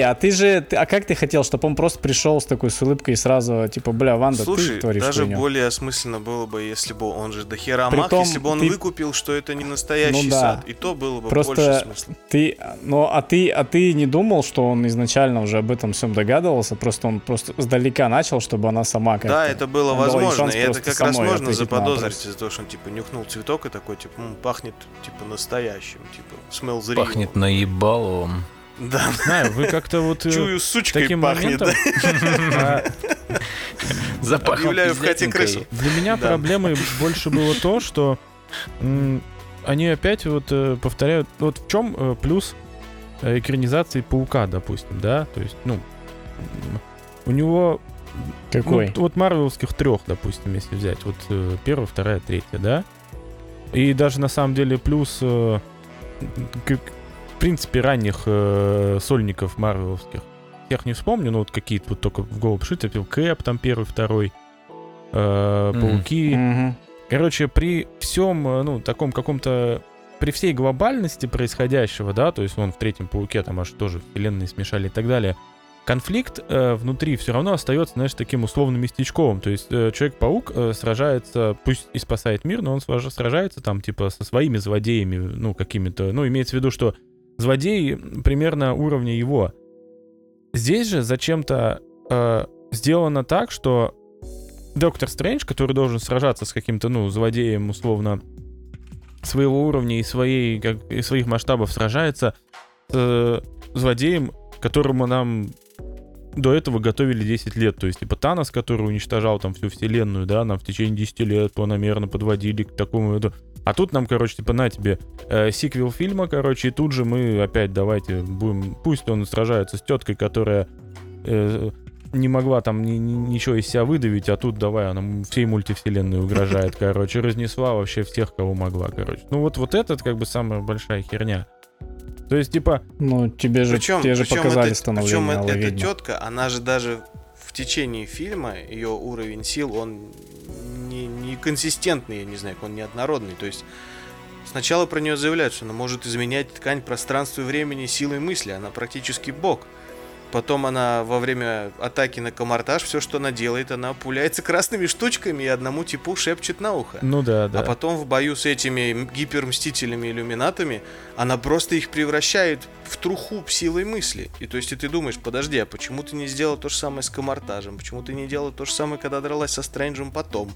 а ты же... А как ты хотел, чтобы он просто пришел с такой с улыбкой и сразу, типа, бля, Ванда, ты творишь хуйню? Слушай, даже более осмысленно было бы, если бы он же дохера мах, если бы он выкупил, что это не настоящий сад, и то было бы просто больше смысла. А ты не думал, что он изначально уже об этом всем догадывался, просто он просто сдалека начал, чтобы она сама как-то... Да, это было возможно, и это как раз можно заподозрить из-за того, что он, типа, нюхнул цветок и такой, типа, пахнет, типа, настоящим, типа, smell the real. Пахнет наебаловым. Да. Знаю, вы как-то вот... Чую, сучкой таким пахнет, да? Запахом пиздятинкой. Для меня проблемой больше было то, что они опять вот повторяют... Вот в чем плюс экранизации Паука, допустим, да? То есть, у него... Какой? Вот марвеловских трех, допустим, если взять. Вот первая, вторая, третья, да? И даже на самом деле плюс... В принципе, ранних сольников марвеловских. Я их не вспомню, но вот какие-то вот только в голову пришли. Кэп там первый, второй, Пауки. Mm-hmm. Короче, при всем, таком каком-то... При всей глобальности происходящего, да, то есть он в третьем Пауке, там аж тоже вселенные смешали и так далее, конфликт внутри все равно остается, знаешь, таким условно-местечковым. То есть Человек-паук сражается, пусть и спасает мир, но он сражается там типа со своими злодеями, какими-то... имеется в виду, что злодеи примерно уровня его. Здесь же зачем-то сделано так, что Доктор Стрэндж, который должен сражаться с каким-то, злодеем, условно, своего уровня и своих масштабов, сражается с злодеем, которому нам до этого готовили 10 лет. То есть, типа, Танос, который уничтожал там всю вселенную, да, нам в течение 10 лет планомерно подводили к такому... А тут нам, на тебе сиквел фильма, и тут же мы опять давайте будем... Пусть он сражается с теткой, которая не могла там ничего из себя выдавить, а тут давай, она всей мультивселенной угрожает, разнесла вообще всех, кого могла, вот этот, самая большая херня. То есть, типа... Тебе же показали становление Алла Ведьмы. Причем эта тетка, она же даже в течение фильма, ее уровень сил, он не неконсистентный, я не знаю, он неоднородный. То есть сначала про нее заявляют, что она может изменять ткань пространства и времени силой мысли. Она практически бог. Потом она во время атаки на Камар-Тадж, все, что она делает, она пуляется красными штучками и одному типу шепчет на ухо. Ну да, да. А потом в бою с этими гипермстителями-иллюминатами она просто их превращает в труху силой мысли. И то есть и ты думаешь, подожди, а почему ты не сделала то же самое с Камар-Таджем? Почему ты не делала то же самое, когда дралась со Стрэнджем потом?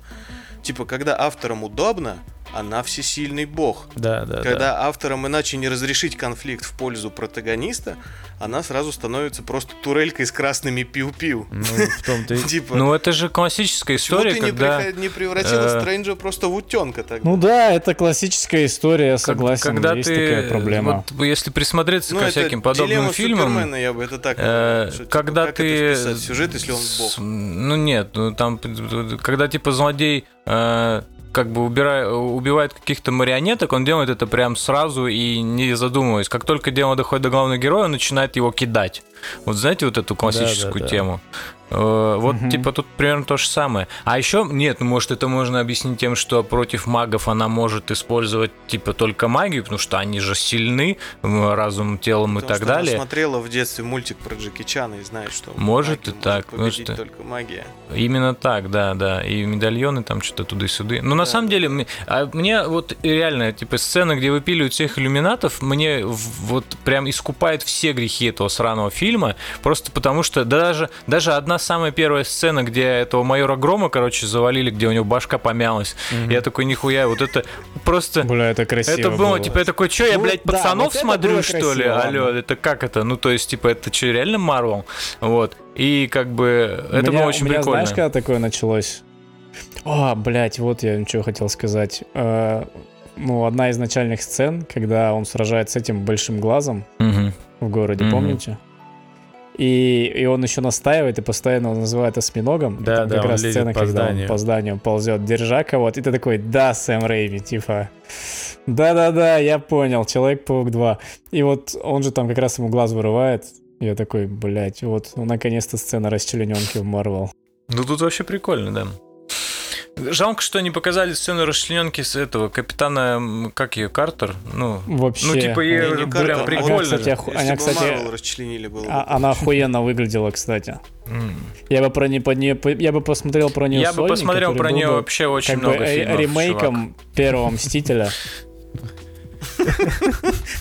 Типа, когда авторам удобно, она всесильный бог. Да, да, когда да. авторам иначе не разрешить конфликт в пользу протагониста, она сразу становится просто турелькой с красными пиу-пиу. Ну, в том-то и... типа, ну это же классическая история, когда... Почему ты не превратила Стрэнджа просто в утенка тогда? Ну да, это классическая история, согласен, когда есть ты... такая проблема. Вот, если присмотреться ко всяким подобным фильмам... Ну я бы это так... когда как ты... это сюжет, если он бог? Ну нет, ну там... Когда типа злодей... как бы убивает каких-то марионеток, он делает это прям сразу и не задумываясь. Как только дело доходит до главного героя, он начинает его кидать. Вот знаете вот эту классическую тему? Вот типа тут примерно то же самое. А еще, нет, ну может это можно объяснить тем, что против магов она может использовать типа только магию, потому что они же сильны разумом, телом потому и так далее. Она смотрела в детстве мультик про Джеки Чана и знает, что может и так победить только магия. Именно так, да, да. И медальоны там что-то туда-сюда. Но на самом деле мне вот реально типа сцена, где выпиливают всех иллюминатов, мне вот прям искупает все грехи этого сраного фильма, просто потому что даже одна самая первая сцена, где этого майора Грома, короче, завалили, где у него башка помялась. Я такой, нихуя, вот это просто... Бля, это красиво это было. Типа, я такой, что, я, блядь, пацанов смотрю, что красиво, ли? Алло, это как это? Ну, то есть, типа, это что, реально Марвел? Вот. И, как бы, это было очень прикольно. Знаешь, когда такое началось? Вот я ничего хотел сказать. Ну, одна из начальных сцен, когда он сражается с этим большим глазом в городе, помните? И он еще настаивает и постоянно его называет осьминогом. Да, там да, как раз сцена, когда зданию. Он по зданию ползет, держа кого-то. И ты такой, да, Сэм Рэйми, типа... Да-да-да, я понял, Человек-паук 2. И вот он же там как раз ему глаз вырывает. Я такой, блядь, вот ну, наконец-то сцена расчлененки в Марвел. Ну тут вообще прикольно, да. Жалко, что не показали сцену расчлененки с этого капитана, как ее, Картер? Ну, вообще. Ну, типа, ей прям прикольно. Она, кстати, Марвел расчленили было. Она охуенно выглядела, кстати. Я бы посмотрел про нее сольник. Я бы посмотрел про нее вообще очень много фильмов. Ремейком первого Мстителя.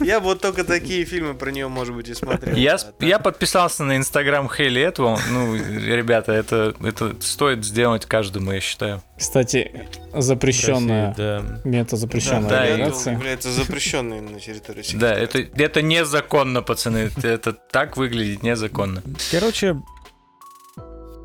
Я бы вот только такие фильмы про нее, может быть, и смотрел. Я подписался на инстаграм Хейли Этвелл. Ну, ребята, это стоит сделать каждому, я считаю. Кстати, запрещенная. Это запрещенная организация. Да, это запрещенная на территории России. Да, это незаконно, пацаны. Это так выглядит незаконно. Короче...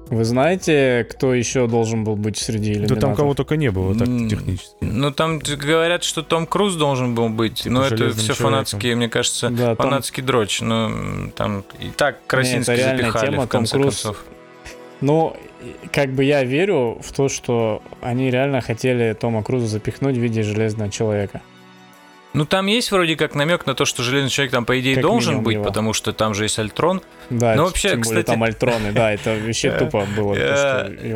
Вы знаете, кто еще должен был быть среди иллюминатов? Да там кого только не было, так технически. Ну там говорят, что Том Круз должен был быть, типа, но это все фанатские, мне кажется, да, фанатский дрочь. Но там и так Красинский запихали, тема, в конце концов. Ну, как бы я верю в то, что они реально хотели Тома Круза запихнуть в виде Железного Человека. Ну, там есть вроде как намек на то, что Железный Человек там, по идее, как должен быть, его. Потому что там же есть Альтрон. Да, но вообще, тем более, кстати... там Альтроны, да, это вообще тупо было.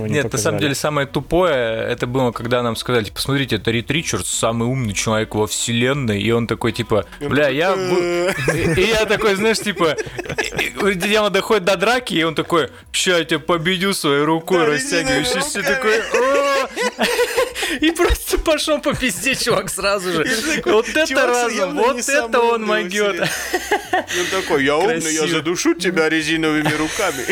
Нет, на самом деле, самое тупое, это было, когда нам сказали, посмотрите, это Рид Ричардс, самый умный человек во вселенной, и он такой, типа, бля, я... И я такой, знаешь, типа, дело доходит до драки, и он такой, ща, я тебя победю своей рукой растягивающейся, такой... И просто пошел по пизде, чувак, сразу же. Вот это разум, вот это он могёт. Он такой, я умный, я задушу тебя резиновыми руками.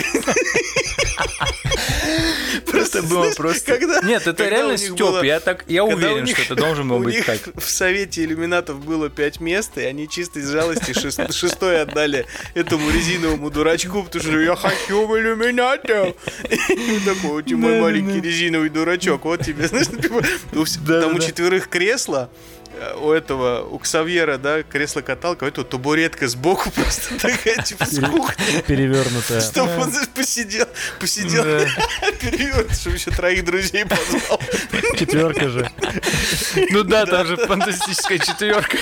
Просто было просто... Нет, это реально стёб, я уверен, что это должен был быть так. В совете иллюминатов было 5 мест, и они чисто из жалости 6-е отдали этому резиновому дурачку, потому что я хочу в иллюминатов. И такой, вот тебе мой маленький резиновый дурачок, вот тебе, знаешь, там у 4 кресла, у Ксавьера, да, кресло-каталка, у этого табуретка сбоку просто такая, типа, с кухни. Перевернутая. Чтобы он посидел, перевернут, чтобы еще 3 друзей позвал. 4 же. Ну да, там же «Фантастическая четверка».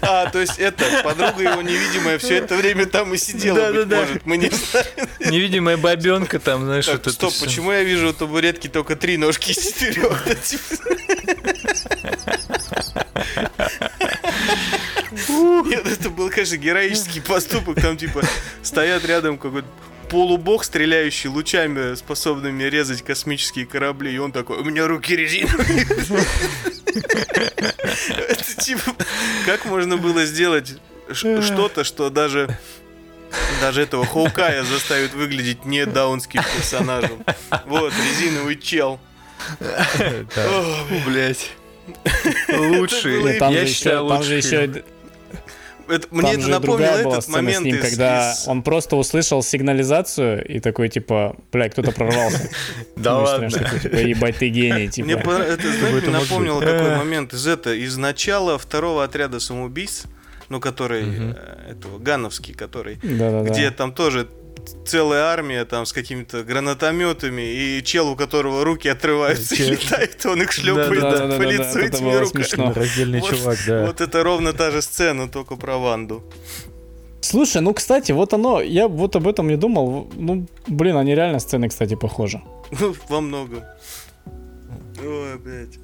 А, то есть это, подруга его невидимая все это время там и сидела, быть может, мы не знаем. Невидимая бабенка там, знаешь, вот это все. Стоп, почему я вижу у табуретки только 3 ножки из 4? Нет, это был, конечно, героический поступок. Там, типа, стоят рядом какой-то полубог, стреляющий лучами, способными резать космические корабли. И он такой: у меня руки резиновые. Это типа... Как можно было сделать что-то, что даже этого Хоукая заставит выглядеть не даунским персонажем? Вот, резиновый чел. Блять. Лучший. Я считаю, лучший. Это, мне это напомнило этот момент с ним, когда он просто услышал сигнализацию и такой, типа, бля, кто-то прорвался. Да ладно. Ебать, ты гений. Мне это напомнило какой момент из начала второго отряда самоубийц, ну, который, этого, Гановский, который, где там тоже целая армия там с какими-то гранатометами, и чел, у которого руки отрываются и летает, он их шлепает по лицу этими руками. Раздельный чувак, да. Вот это ровно та же сцена, только про Ванду. Слушай, ну, кстати, вот оно, я вот об этом не думал. Ну, блин, они реально сцены, кстати, похожи. Ну, во многом. Ой, блядь.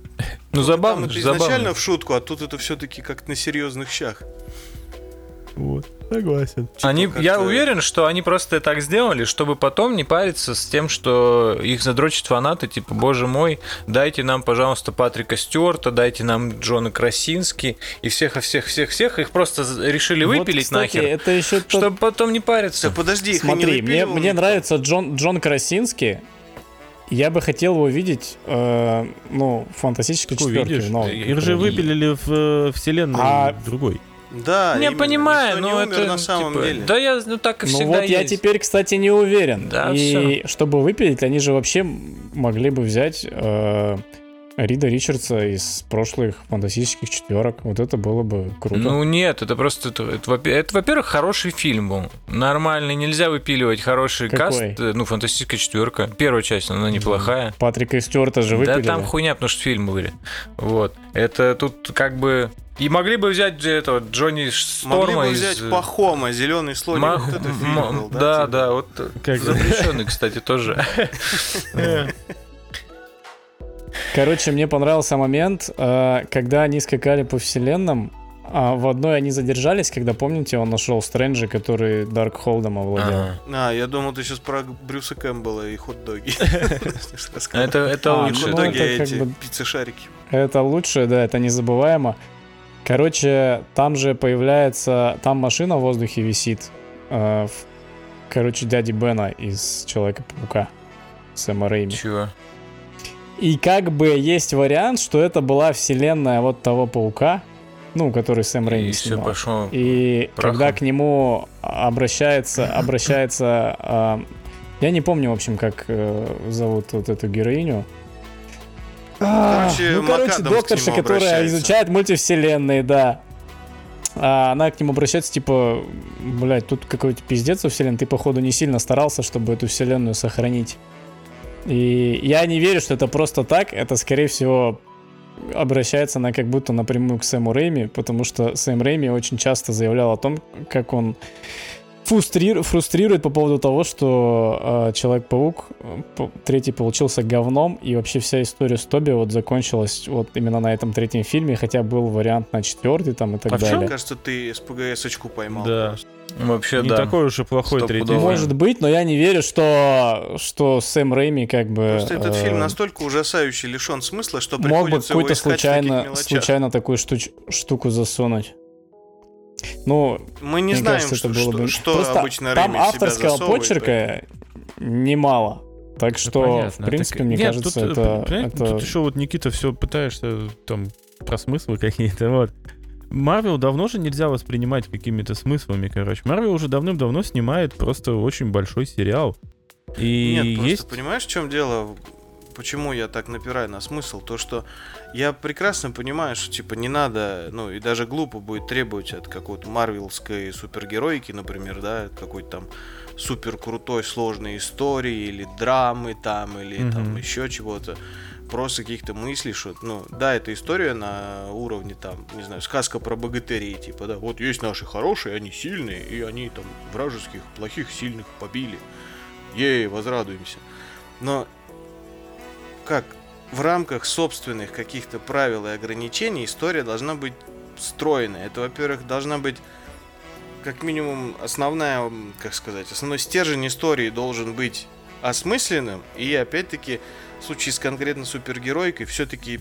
Ну, забавно. Это изначально в шутку, а тут это все-таки как на серьезных щах. Вот. Согласен. Они, я уверен, что они просто так сделали, чтобы потом не париться с тем, что их задрочат фанаты, типа, боже мой, дайте нам, пожалуйста, Патрика Стюарта, дайте нам Джона Красински и всех. Их просто решили выпилить, вот, кстати, нахер, это еще тот... чтобы потом не париться. Да, подожди, смотри, мне нравится Джон Красински. Я бы хотел его видеть, в «Фантастической четверке». Их же выпилили в вселенной другой. Да, я понимаю, но это на самом деле. Да, я так и всегда. Ну вот есть. Я теперь, кстати, не уверен. Да, и все. Чтобы выпилить, они же вообще могли бы взять Рида Ричардса из прошлых «Фантастических четверок». Вот это было бы круто. Ну нет, это просто... Это во-первых, хороший фильм был. Нормальный. Нельзя выпиливать хороший каст. Ну, «Фантастическая четверка». Первая часть, она неплохая. Патрика Стюарта же выпилили. Да там хуйня, потому что фильм были. Вот. Это тут как бы... И могли бы взять этого Джонни Сторма. Могли бы взять Пахома, «Зеленый слоник». Вот это фильм был, да? Да, вот запрещенный, кстати, тоже. Короче, мне понравился момент, когда они скакали по вселенным. В одной они задержались, когда, помните, он нашел Стрэнджа, который Дарк Холдом овладел. Я думал, ты сейчас про Брюса Кэмпбелла и хот-доги. Это лучше. Хот-доги, эти пиццешарики. Это лучше, да, это незабываемо. Короче, там же появляется... Там машина в воздухе висит. Короче, дяди Бена из «Человека-паука». Сэма Рэйми. Чего? И как бы есть вариант, что это была вселенная вот того паука, ну, который Сэм Рэйми снимал. Все пошло и прахом. Когда к нему обращается... Я не помню, в общем, как зовут вот эту героиню. Короче, докторша, которая изучает мультивселенные, да. Она к нему обращается, типа, блядь, тут какой-то пиздец во вселенной, ты, походу, не сильно старался, чтобы эту вселенную сохранить. И я не верю, что это просто так, это, скорее всего, обращается она как будто напрямую к Сэму Рэйми, потому что Сэм Рэйми очень часто заявлял о том, как он фрустрирует по поводу того, что Человек-паук третий получился говном, и вообще вся история с Тоби вот закончилась вот именно на этом третьем фильме, хотя был вариант на четвертый там и так далее. Вообще, кажется, ты СПГС-очку поймал. Да. Вообще, не такой уж и плохой третий. Может быть, но я не верю, что Сэм Рэйми как бы... Просто этот фильм настолько ужасающий, лишен смысла, что приходится его искать в таких мелочах. Мог бы какую-то случайно такую штуку засунуть. Ну, мы не знаем, кажется, что обычно Рэйми себя засовывает. Там авторского почерка немало. Так что, понятно, в принципе, так... мне кажется, Тут еще вот, Никита, все пытаешься там про смыслы какие-то, вот. Марвел давно же нельзя воспринимать какими-то смыслами, короче. Марвел уже давным-давно снимает просто очень большой сериал. И нет, просто понимаешь, в чем дело? Почему я так напираю на смысл? То, что я прекрасно понимаю, что типа не надо, ну и даже глупо будет требовать от какой-то марвелской супергероики, например, да, какой-то там супер крутой сложной истории или драмы там, или там еще чего-то. просто каких-то мыслей, что, ну, да, это история на уровне, там, не знаю, сказка про богатырей, типа, да, вот есть наши хорошие, они сильные, и они, там, вражеских, плохих, сильных побили, ей, возрадуемся. Но как в рамках собственных каких-то правил и ограничений история должна быть стройная. Это, во-первых, должна быть, как минимум, основная, как сказать, основной стержень истории должен быть осмысленным, и, опять-таки, в случае с конкретно супергероикой, все-таки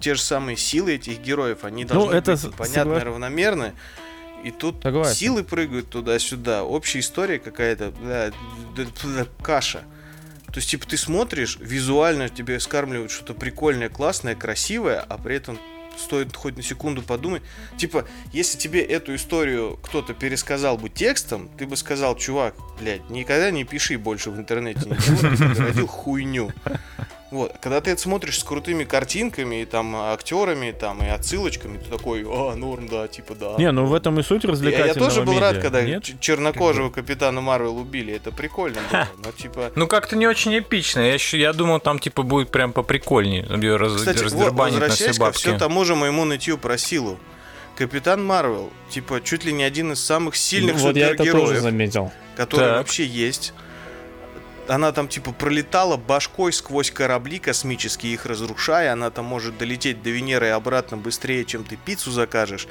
те же самые силы этих героев, они должны быть понятны, равномерны. И тут силы прыгают туда-сюда. Общая история какая-то, каша. То есть, типа, ты смотришь, визуально тебе скармливают что-то прикольное, классное, красивое, а при этом стоит хоть на секунду подумать. Типа, если тебе эту историю кто-то пересказал бы текстом, ты бы сказал: чувак, блядь, никогда не пиши больше в интернете ничего, ты породил хуйню. Вот. Когда ты это смотришь с крутыми картинками, и там актерами, там, и отсылочками, ты такой: а, норм, да, типа, да. Не, ну в этом и суть развлекательного медиа. Я тоже был рад, когда чернокожего Капитана Марвел убили, это прикольно было, но типа... Ну как-то не очень эпично, я думал, там типа будет прям поприкольнее, раздербанить на все бабки. Кстати, возвращаясь ко все тому же моему нытью про силу. Капитан Марвел, типа, чуть ли не один из самых сильных супергероев. Вот я это тоже заметил. Который вообще есть... Она там типа пролетала башкой сквозь корабли космические, их разрушая. Она там может долететь до Венеры и обратно быстрее, чем ты пиццу закажешь.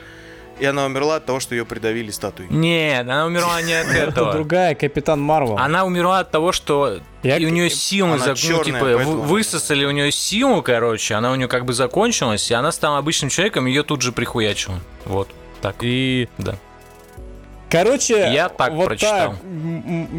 И она умерла от того, что ее придавили статуей. Нет, она умерла не от этого. Другая, Капитан Марвел. Она умерла от того, что у нее силы высосали у нее силу, короче. Она у нее как бы закончилась, и она стала обычным человеком, ее тут же прихуячило. Вот так. И да. Короче, я так вот прочитал.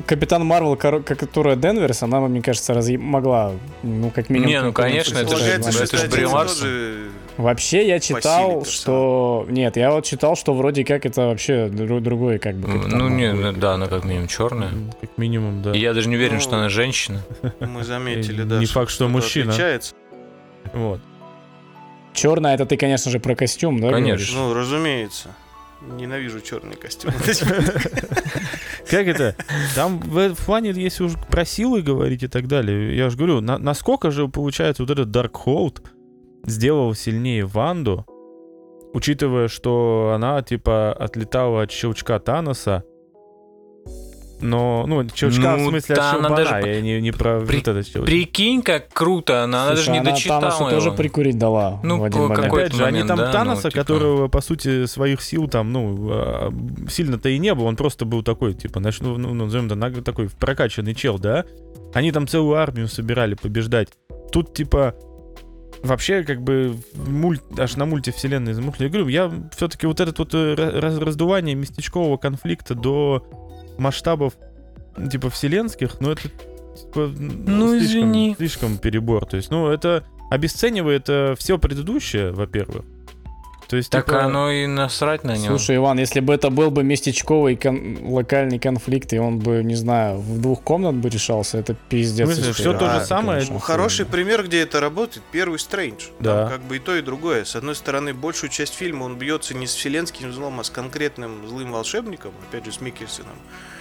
Капитан Марвел, которая Денверс, она, мне кажется, могла, ну, как минимум... Не, ну, конечно, это же Бри Ларсон. Вообще, я читал, что... Нет, я вот читал, что вроде как это вообще другой, как бы... Капитан Марвел. Не, да, она как минимум черная. Как минимум, да. И я даже не уверен, что она женщина. Мы заметили, да. Не факт, что мужчина. Вот. Черная, это ты, конечно же, про костюм, да? Конечно. Ну, разумеется. Ненавижу черные костюмы. Как это? Там в плане, если уж про силы говорить и так далее, я же говорю, насколько же, получается, вот этот Дарк Холд сделал сильнее Ванду, учитывая, что она, типа, отлетала от щелчка Таноса. Но, ну, щелчка, в смысле, от щелбана, даже... я не про вот этот щелчок. Прикинь, как круто, она даже не дочитала его. Таноса тоже прикурить дала. Ну, опять же, они там Таноса, которого, по сути, своих сил там, ну, сильно-то и не было, он просто был такой, типа, ну, назовем это, такой прокачанный чел, да? Они там целую армию собирали побеждать. Тут, типа, вообще, как бы, аж на мультивселенной замухли. Я говорю, я все-таки вот этот вот раздувание местечкового конфликта до... масштабов, типа, вселенских, но это, типа, слишком перебор. То есть, ну, это обесценивает все предыдущее, во-первых. То есть, так типа... оно и насрать на него. Слушай, Иван, если бы это был бы местечковый локальный конфликт, и он бы, не знаю, в 2 комнат бы решался, это пиздец. Мысли, все то же самое. Конечно. Хороший пример, где это работает, первый Стрэндж. Да. Там как бы и то, и другое. С одной стороны, большую часть фильма он бьется не с вселенским злом, а с конкретным злым волшебником, опять же, с Миккельсеном.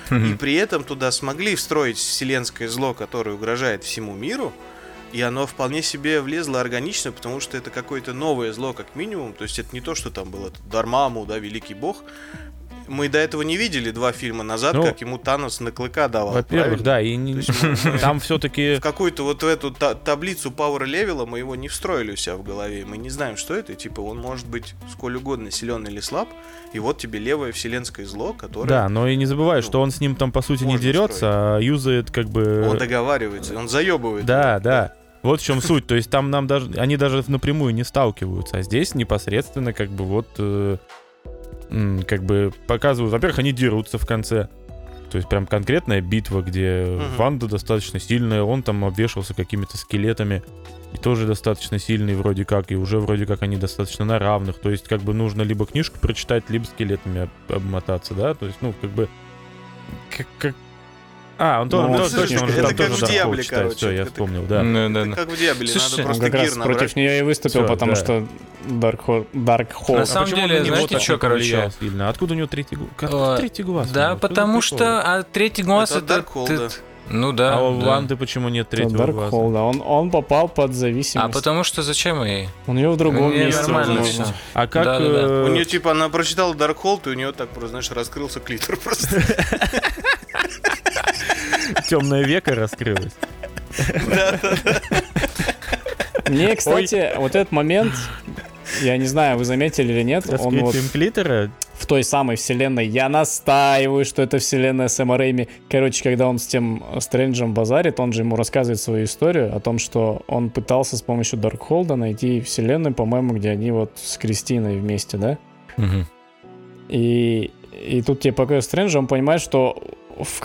И при этом туда смогли встроить вселенское зло, которое угрожает всему миру. И оно вполне себе влезло органично, потому что это какое-то новое зло, как минимум. То есть это не то, что там было Дармаму, да, великий бог. Мы до этого не видели 2 фильма назад, как ему Танос на клыка давал. Во-первых, правильно? Да, и не... там все-таки... В какую-то вот эту таблицу пауэр-левела мы его не встроили у себя в голове. Мы не знаем, что это. Типа, он может быть сколь угодно силен или слаб. И вот тебе левое вселенское зло, которое... Да, но и не забывай, что он с ним там, по сути, не дерется, а юзает как бы... Он договаривается, он заебывает. Да, да. Вот в чем суть. То есть там нам даже... Они даже напрямую не сталкиваются. А здесь непосредственно как бы вот... как бы показывают... Во-первых, они дерутся в конце. То есть прям конкретная битва, где Ванда достаточно сильная, он там обвешался какими-то скелетами. И тоже достаточно сильный вроде как. И уже вроде как они достаточно на равных. То есть как бы нужно либо книжку прочитать, либо скелетами обмотаться, да? То есть, ну, как бы... он тоже, он же там тоже Даркхолд читает. Все, я вспомнил, да. Это как в Диабле, надо просто гир набрать. Против нее и выступил, потому что Даркхолд. На самом деле, знаете, что, короче... Откуда у него 3-й глаз? Да, потому что 3-й глаз это... Ну да. А у Ванды почему нет третьего глаза? Дарк Холда. Он попал под зависимость. А потому что зачем ей? У нее в другом месте. А как? Да. У нее типа она прочитала Дарк Холд, и у нее так просто, знаешь, раскрылся клитор просто. Темное веко раскрылось. Мне, кстати, вот этот момент, я не знаю, вы заметили или нет, он вот в той самой вселенной, я настаиваю, что это вселенная Сэма Рэйми. Короче, когда он с тем Стрэнджем базарит, он же ему рассказывает свою историю о том, что он пытался с помощью Даркхолда найти вселенную, по-моему, где они вот с Кристиной вместе, да? Угу. И тут тебе пока Стрэндж, он понимает, что в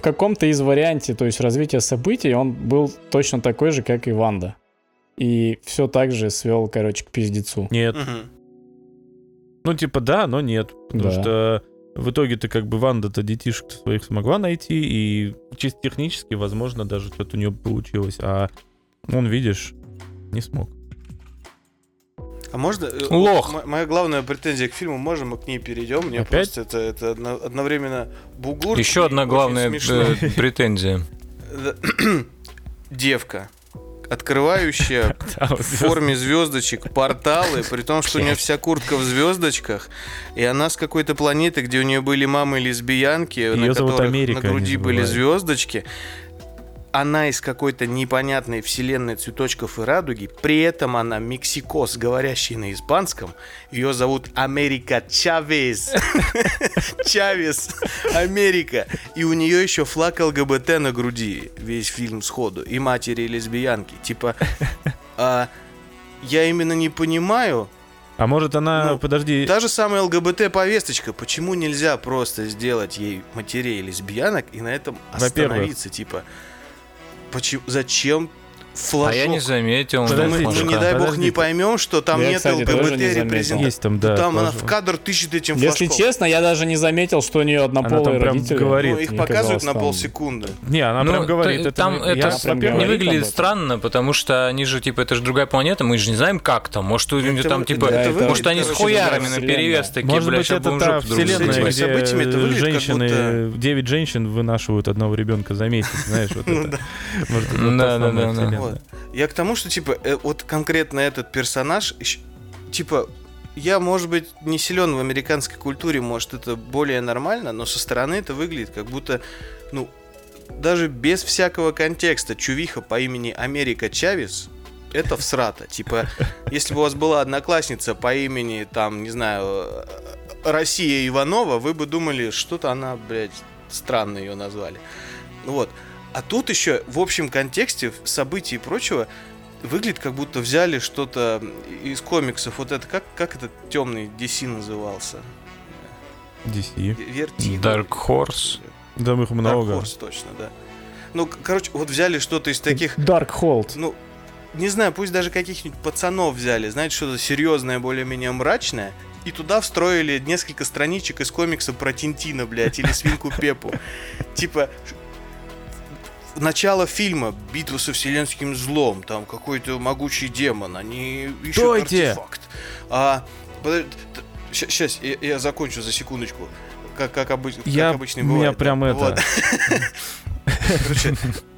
каком-то из вариантов, то есть развития событий, он был точно такой же, как и Ванда. И все так же свел, короче, к пиздецу. Нет. Угу. Ну, типа, да, но нет. Потому что в итоге-то, как бы, Ванда-то детишек своих смогла найти, и чисто технически, возможно, даже что-то у нее получилось. А он, видишь, не смог. А можно... Лох! Моя главная претензия к фильму, можем мы к ней перейдем? Мне опять? Просто это одновременно бугур. Еще одна главная претензия. Девка. Открывающая в форме звездочек порталы, при том, что у нее вся куртка в звездочках, и она с какой-то планеты, где у нее были мамы-лесбиянки, на которых на груди были звездочки. Она из какой-то непонятной вселенной цветочков и радуги, при этом она мексикос, говорящий на испанском, ее зовут Америка Чавес. Чавес, Америка. И у нее еще флаг ЛГБТ на груди, весь фильм сходу, и матери, и лесбиянки. Типа, я именно не понимаю... А может она, ну, подожди... Та же самая ЛГБТ-повесточка. Почему нельзя просто сделать ей матерей лесбиянок и на этом остановиться, типа... Почему? Зачем флажок? А я не заметил. Что мы, ну, не дай бог, подождите, не поймем, что там я, нет ЛГБТ-репрезентации. Есть там, да. Там она в кадр тыщет этим флажком. Если честно, я даже не заметил, что у нее однополые родители. Говорит, ну, их показывают на полсекунды. Не, она прям говорит. Там это не выглядит странно, потому что они же, типа, это же другая планета, мы же не знаем, как там. Может, у них там, типа, может, они с хуярами наперевес такие, бля, сейчас будем жопу друг с этими событиями. Это выглядит как будто... 9 женщин вынашивают одного ребенка за месяц, знаешь, вот это. Да. Вот. Я к тому, что, типа, вот конкретно этот персонаж, типа, я, может быть, не силен в американской культуре, может, это более нормально, но со стороны это выглядит как будто, ну, даже без всякого контекста чувиха по имени Америка Чавес, это всрато. Типа, если бы у вас была одноклассница по имени, там, не знаю, Россия Иванова, вы бы думали, что-то она, блядь, странно ее назвали. Вот. А тут еще в общем контексте событий и прочего выглядит, как будто взяли что-то из комиксов. Вот это как этот темный DC назывался? DC. Вертиго. Dark Horse. Да, их много. Dark Horse, точно, да. Ну, короче, вот взяли что-то из таких... Dark Hold. Ну, не знаю, пусть даже каких-нибудь пацанов взяли, знаете, что-то серьезное, более-менее мрачное, и туда встроили несколько страничек из комикса про Тинтина, блядь, или Свинку Пеппу. Типа... Начало фильма, битва со вселенским злом, там какой-то могучий демон, они ищут артефакт. Сейчас, я закончу за секундочку, как обычно бывает. У меня прям это... Короче,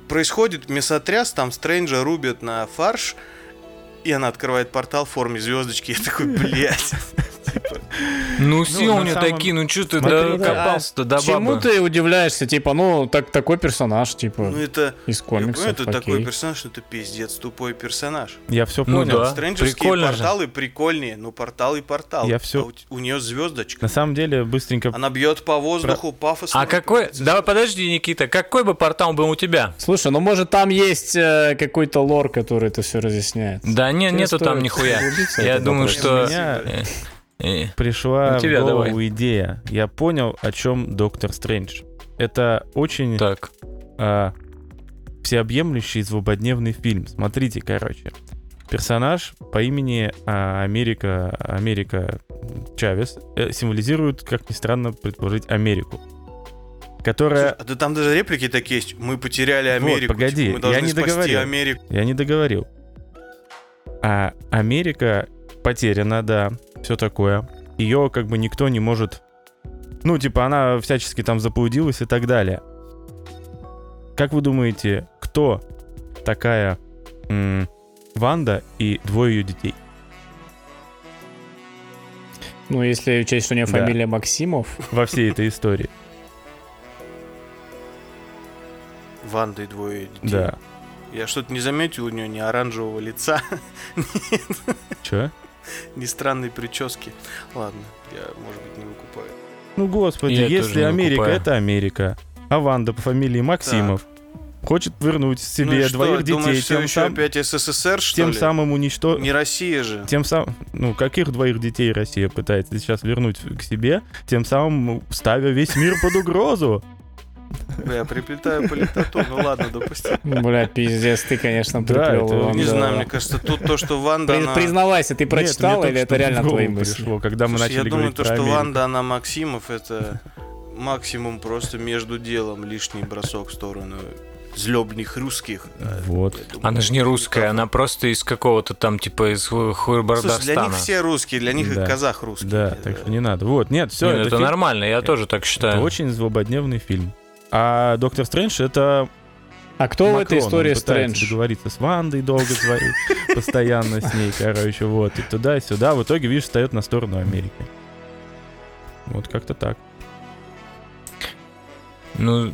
происходит мясотряс, там Стрэнджа рубят на фарш, и она открывает портал в форме звездочки, я такой, блядь... Ну, силы такие, ну что ты докопался-то до бабы? Чему ты удивляешься? Типа, ну, такой персонаж, типа, из комиксов. Ну, это такой персонаж, это пиздец, тупой персонаж. Я все понял. Стрэнджерские порталы прикольнее, но портал и портал. У нее звездочка. На самом деле, быстренько... Она бьет по воздуху, пафосно. А какой... Давай, подожди, Никита, какой бы портал был у тебя? Слушай, ну, может, там есть какой-то лор, который это все разъясняет? Да нет, нету там нихуя. Я думаю, что... Пришла в голову идея. Я понял, о чем Доктор Стрэндж. Это очень всеобъемлющий злободневный фильм. Смотрите, короче. Персонаж по имени Америка Чавес символизирует, как ни странно предположить, Америку. Которая... Слушай, да там даже реплики такие есть. Мы потеряли Америку. Вот, погоди, мы должны спасти Америку. Я не договорил. А Америка потеряна, да. Все такое. Ее как бы никто не может... Ну, типа, она всячески там заблудилась и так далее. Как вы думаете, кто такая Ванда и двое ее детей? Ну, если учесть, что у нее фамилия Максимов. Во всей этой истории. Ванда и двое детей. Да. Я что-то не заметил у нее ни оранжевого лица. Че? Ни странной прически. Ладно, я, может быть, не выкупаю. Ну, господи, я если Америка, это Америка. А Ванда по фамилии Максимов хочет вернуть себе двоих детей. Думаешь, все еще опять СССР, что тем ли? Тем самым уничтожить... Не Россия же. Тем самым... Ну, каких двоих детей Россия пытается сейчас вернуть к себе, тем самым ставя весь мир под угрозу? Бля, приплетаю политоту, ну ладно, допустим. Бля, пиздец, ты, конечно, приплел. Не знаю, мне кажется, тут то, что Ванда... Признавайся, ты прочитал или это реально твои мысли? Я думаю, то, что Ванда, она Максимов, это максимум просто между делом лишний бросок в сторону злобных русских. Вот. Думаю, она же не русская, она просто из какого-то там, типа, из Хуйбардастана. Слушай, для них все русские, для них и казах русский. Да, так что не надо. Вот, нет, все. Это нормально, я тоже так считаю. Это очень злободневный фильм. А Доктор Стрэндж — это... А кто Макрон в этой истории Стрэндж? Он договорится с Вандой, долго говорит, постоянно с ней, короче, вот, и туда, и сюда. В итоге, видишь, встает на сторону Америки. Вот как-то так. Ну,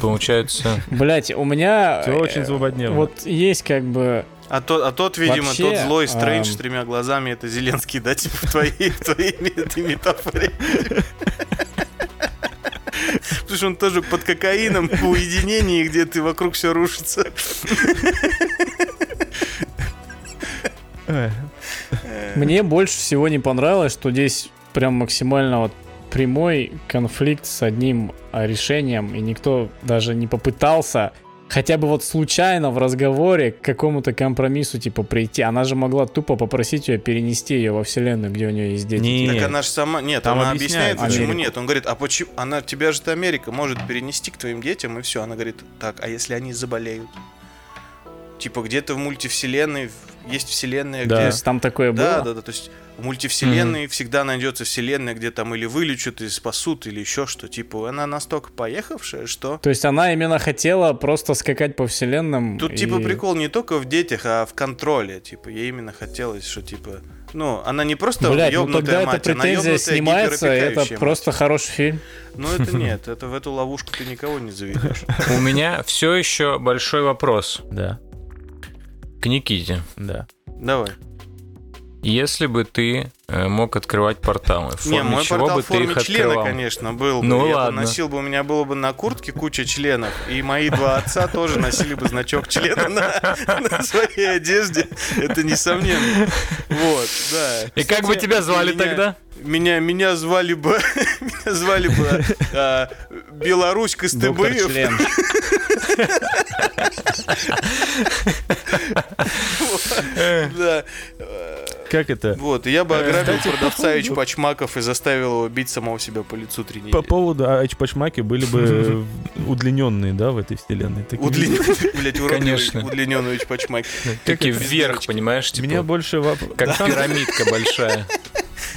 получается... Блять, у меня... Все очень злободневно. Вот есть как бы... А тот, видимо, вообще, тот злой Стрэндж с тремя глазами — это Зеленский, да, типа в твоей метафоре? Потому что он тоже под кокаином в уединении, где ты вокруг все рушится. Мне больше всего не понравилось, что здесь прям максимально вот прямой конфликт с одним решением, и никто даже не попытался хотя бы вот случайно в разговоре к какому-то компромиссу типа прийти. Она же могла тупо попросить ее перенести ее во вселенную, где у нее есть дети. Так она же сама... Нет, там она объясняет, почему нет. Он говорит, а почему... Она... Тебя же-то Америка может перенести к твоим детям, и все. Она говорит, так, а если они заболеют? Типа где-то в мультивселенной... Есть вселенная, да. где... Там такое было? Да. То есть в мультивселенной всегда найдется вселенная, где там или вылечат, или спасут, или еще что. Типа она настолько поехавшая, что... То есть она именно хотела просто скакать по вселенным. Тут типа прикол не только в детях, а в контроле. Типа ей именно хотелось, что типа... Ну, она не просто ёбнутая мать, она ёбнутая гиперопекающая мать. Блядь, ну тогда эта претензия снимается, это просто хороший фильм. Ну это нет, это в эту ловушку ты никого не заведешь. У меня все еще большой вопрос. Да. К Никите. Да. Давай. Если бы ты мог открывать порталы, в форме мой чего бы ты их открывал? Не, мой портал в форме члена, конечно, был бы. Ну я ладно. Носил бы, у меня было бы на куртке куча членов, и мои два отца тоже носили бы значок члена на своей одежде. Это несомненно. Вот, да. И как бы тебя звали тогда? Меня звали бы... Меня звали бы Беларусь Костыбыев. Как это? Вот, и я бы ограбил продавца Эчпачмаков и заставил его бить самого себя по лицу 3 недели. По поводу Эчпачмаки были бы удлиненные, да, в этой вселенной? Удлиненные, блядь, уродливые удлиненные Эчпачмаки. Такие вверх, понимаешь? Меня больше... Как пирамидка большая.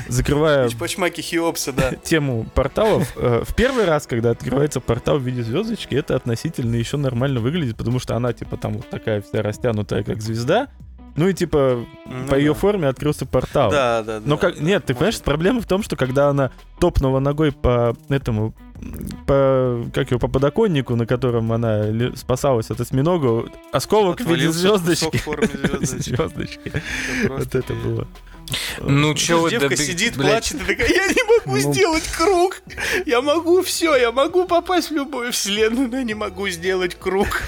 Закрывая Хеопса, тему порталов, в первый раз, когда открывается портал в виде звездочки, это относительно еще нормально выглядит, потому что она типа там вот такая вся растянутая, как звезда. Ну и типа по ее форме открылся портал. Да. Но как... Нет, ты понимаешь, проблема в том, что когда она топнула ногой по этому... по подоконнику, на котором она спасалась от осьминога, осколок в виде звездочки. Вот это было. Ну, чего это? Девка сидит, плачет, и такая, я не могу сделать круг. Я могу все, я могу попасть в любую вселенную, но я не могу сделать круг.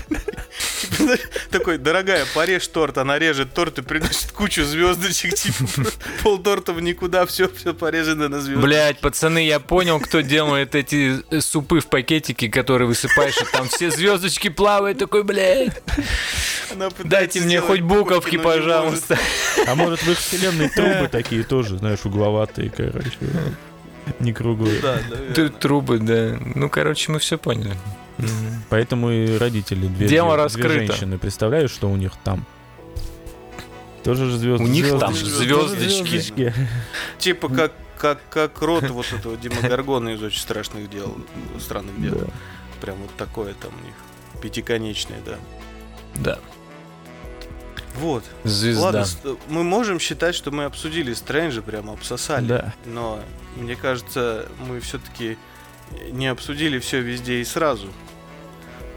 Такой, дорогая, порежь торт. Она режет торт и приносит кучу звездочек. Типа полторта в никуда, все порезано на звездочки. Блять, пацаны, я понял, кто делает эти супы в пакетике, которые высыпаешь, и там все звездочки плавают. Такой, блядь, дайте мне хоть буковки, пожалуйста. А может, в их вселенной трубы такие тоже, знаешь, угловатые, короче, не круглые. Трубы, да. Ну, короче, мы все поняли. Поэтому и родители, две женщины, представляешь, что у них там? Тоже же звездочки. У них там звездочки. Типа как рот вот этого Демогоргона из «Очень страшных дел», странных дел. Прям вот такое там у них. Пятиконечный, да. Да. Вот. Звезда. Ладно, мы можем считать, что мы обсудили Стрэнджа, прямо обсосали. Да. Но, мне кажется, мы все-таки не обсудили все везде и сразу.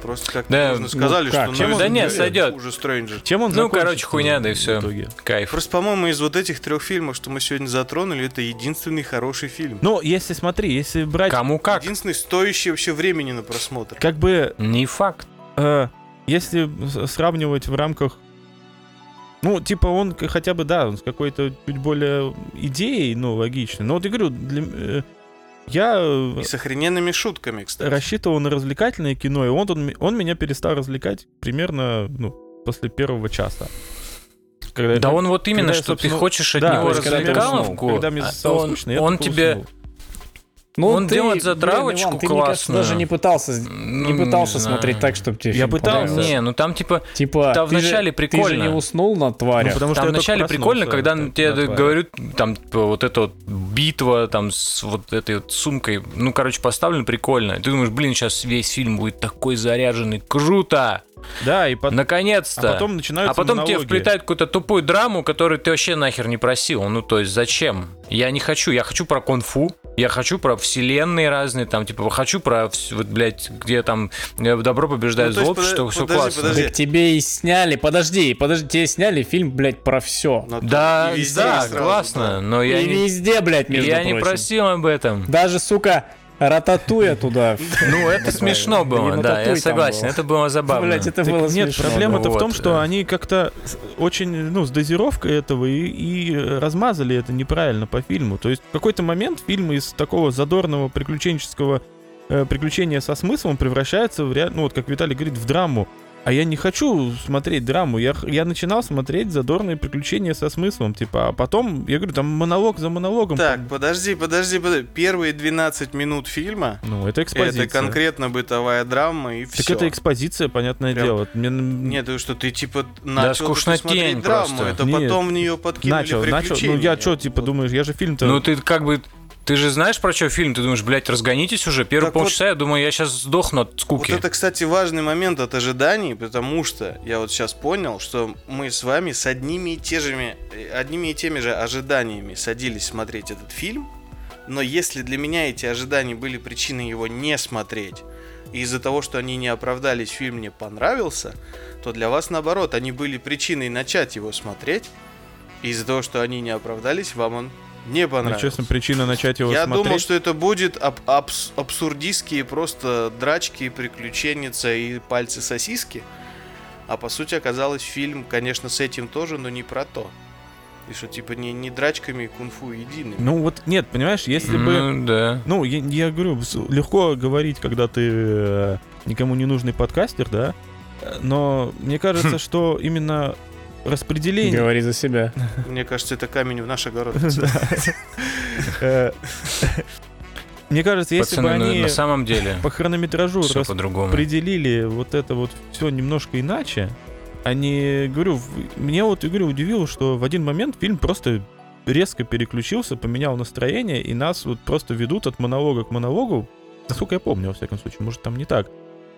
Просто как-то нужно сказали, ну, что... Чем да нет, сойдет. Хуже Стрэнджа. Чем он закончится? Короче, хуйня, да и все. Кайф. Просто, по-моему, из вот этих трех фильмов, что мы сегодня затронули, это единственный хороший фильм. Ну, если смотри, если брать... Кому как. Единственный стоящий вообще времени на просмотр. Как бы... Не факт. Если сравнивать в рамках... Ну, типа, он хотя бы, да, он с какой-то чуть более идеей, но логичной. Но вот я говорю, я... И с охрененными шутками, кстати. Рассчитывал на развлекательное кино, и он меня перестал развлекать примерно, после первого часа. Когда да я, он вот именно, что ты хочешь от него развлекаловку, когда мне стало скучно, я такой уснул. Ну, он делает затравочку классную. Ты, мне кажется, даже не пытался смотреть так, чтобы тебе фильм понравился. Не, там там вначале прикольно. Ты же не уснул на тварях. Ну, там вначале прикольно, когда тебе говорят, там, вот эта вот битва, там, с вот этой вот сумкой, поставлено прикольно. И ты думаешь, сейчас весь фильм будет такой заряженный. Круто! Да, и наконец-то. А потом начинаются монологи. Тебе вплетают какую-то тупую драму, которую ты вообще нахер не просил. Ну, то есть, зачем? Я не хочу. Я хочу про кунг-фу. Я хочу про вселенные разные. Там, хочу про, где там добро побеждает зло, что все классно. Так тебе и сняли. Подожди. Тебе сняли фильм, про все. Да, да, классно. Но я не везде, между прочим. Я не просил об этом. Даже, сука... Рататуя туда. Ну, это смешно было, да, я согласен. Это было забавно. Блять, это было смешно. Нет, проблема-то в том, что они как-то очень, с дозировкой этого и размазали это неправильно по фильму. То есть в какой-то момент фильм из такого задорного приключенческого приключения со смыслом превращается в реально, как Виталий говорит, в драму. А я не хочу смотреть драму. Я начинал смотреть задорные приключения со смыслом. А потом, я говорю, там монолог за монологом. Так, подожди. Первые 12 минут фильма... это экспозиция. Это конкретно бытовая драма и все. Так это экспозиция, понятное дело. Нет, что ты, начал смотреть драму. Это потом в нее подкинули приключения. Я что, думаешь, я же фильм-то... Ты же знаешь, про что фильм? Ты думаешь, разгонитесь уже. Первые полчаса, я думаю, я сейчас сдохну от скуки. Вот это, кстати, важный момент от ожиданий, потому что я сейчас понял, что мы с вами с одними и теми же ожиданиями садились смотреть этот фильм, но если для меня эти ожидания были причиной его не смотреть, и из-за того, что они не оправдались, фильм мне понравился, то для вас, наоборот, они были причиной начать его смотреть, и из-за того, что они не оправдались, вам он не понравилось. Ну, честно, причина начать его смотреть... Я думал, что это будет абсурдистские просто драчки, приключенница и пальцы-сосиски. А по сути оказалось фильм, конечно, с этим тоже, но не про то. И что, не драчками и кунг-фу едиными. Нет, понимаешь, если бы... Да. Я говорю, легко говорить, когда ты никому не нужный подкастер, да? Но мне кажется, что именно... Распределение. Говори за себя. Мне кажется, это камень в наш огород. Мне кажется, если бы они на самом деле по хронометражу распределили вот это вот все немножко иначе, они, говорю, меня удивило, что в один момент фильм просто резко переключился, поменял настроение, и нас просто ведут от монолога к монологу, насколько я помню, во всяком случае, может, там не так,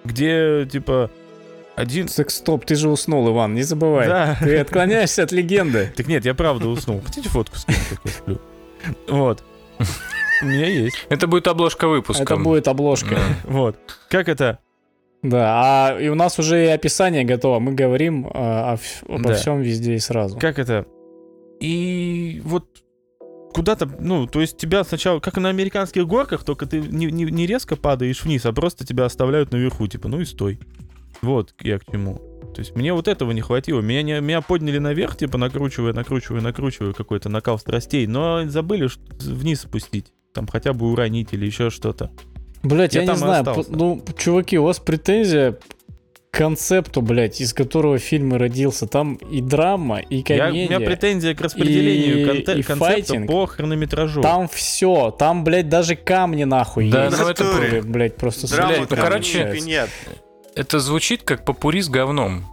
где, Секс-стоп, ты же уснул, Иван, не забывай. Да. Ты отклоняешься от легенды. Так нет, я правда уснул. Хотите фотку скинуть, как я сплю? Вот. У меня есть. Это будет обложка выпуска. Это будет обложка. Вот. Как это? Да, и у нас уже и описание готово. Мы говорим обо всем везде и сразу. Как это? И куда-то, то есть тебя сначала, как на американских горках, только ты не резко падаешь вниз, а просто тебя оставляют наверху, и стой. Вот я к чему. То есть мне этого не хватило. Меня подняли наверх, накручивая какой-то накал страстей, но забыли вниз спустить. Там хотя бы уронить или еще что-то. Блять, я не знаю. Чуваки, у вас претензия к концепту, из которого фильм и родился. Там и драма, и комедия. У меня претензия к распределению концепта по хронометражу. Там все. Там, даже камни нахуй. Да, это, просто слезы. Короче... Это звучит как попури с говном.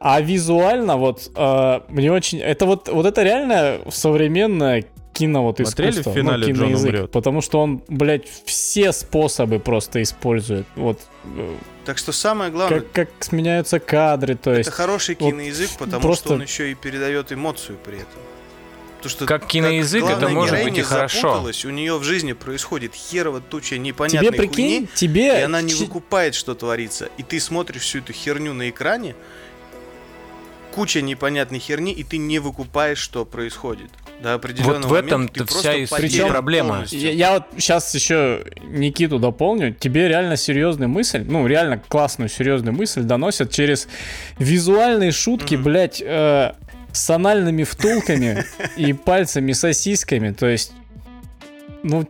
А визуально мне очень... Это реально современное кино вот искусство. Смотрели в финале Джон умрет? Потому что он, блядь, все способы просто использует. Вот. Так что самое главное... как сменяются кадры, то есть... Это хороший киноязык, вот, потому просто... что он еще и передает эмоцию при этом. То, что как киноязык, это может быть и хорошо. У нее в жизни происходит херово туча непонятной хуйни, и она не выкупает, что творится. И ты смотришь всю эту херню на экране, куча непонятной херни, и ты не выкупаешь, что происходит. До определенного вот в этом-то вся и проблема. Я вот сейчас еще Никиту дополню. Тебе реально серьезную мысль, ну реально классную серьезную мысль доносят через визуальные шутки, блять, с анальными втулками и пальцами-сосисками. То есть, ну,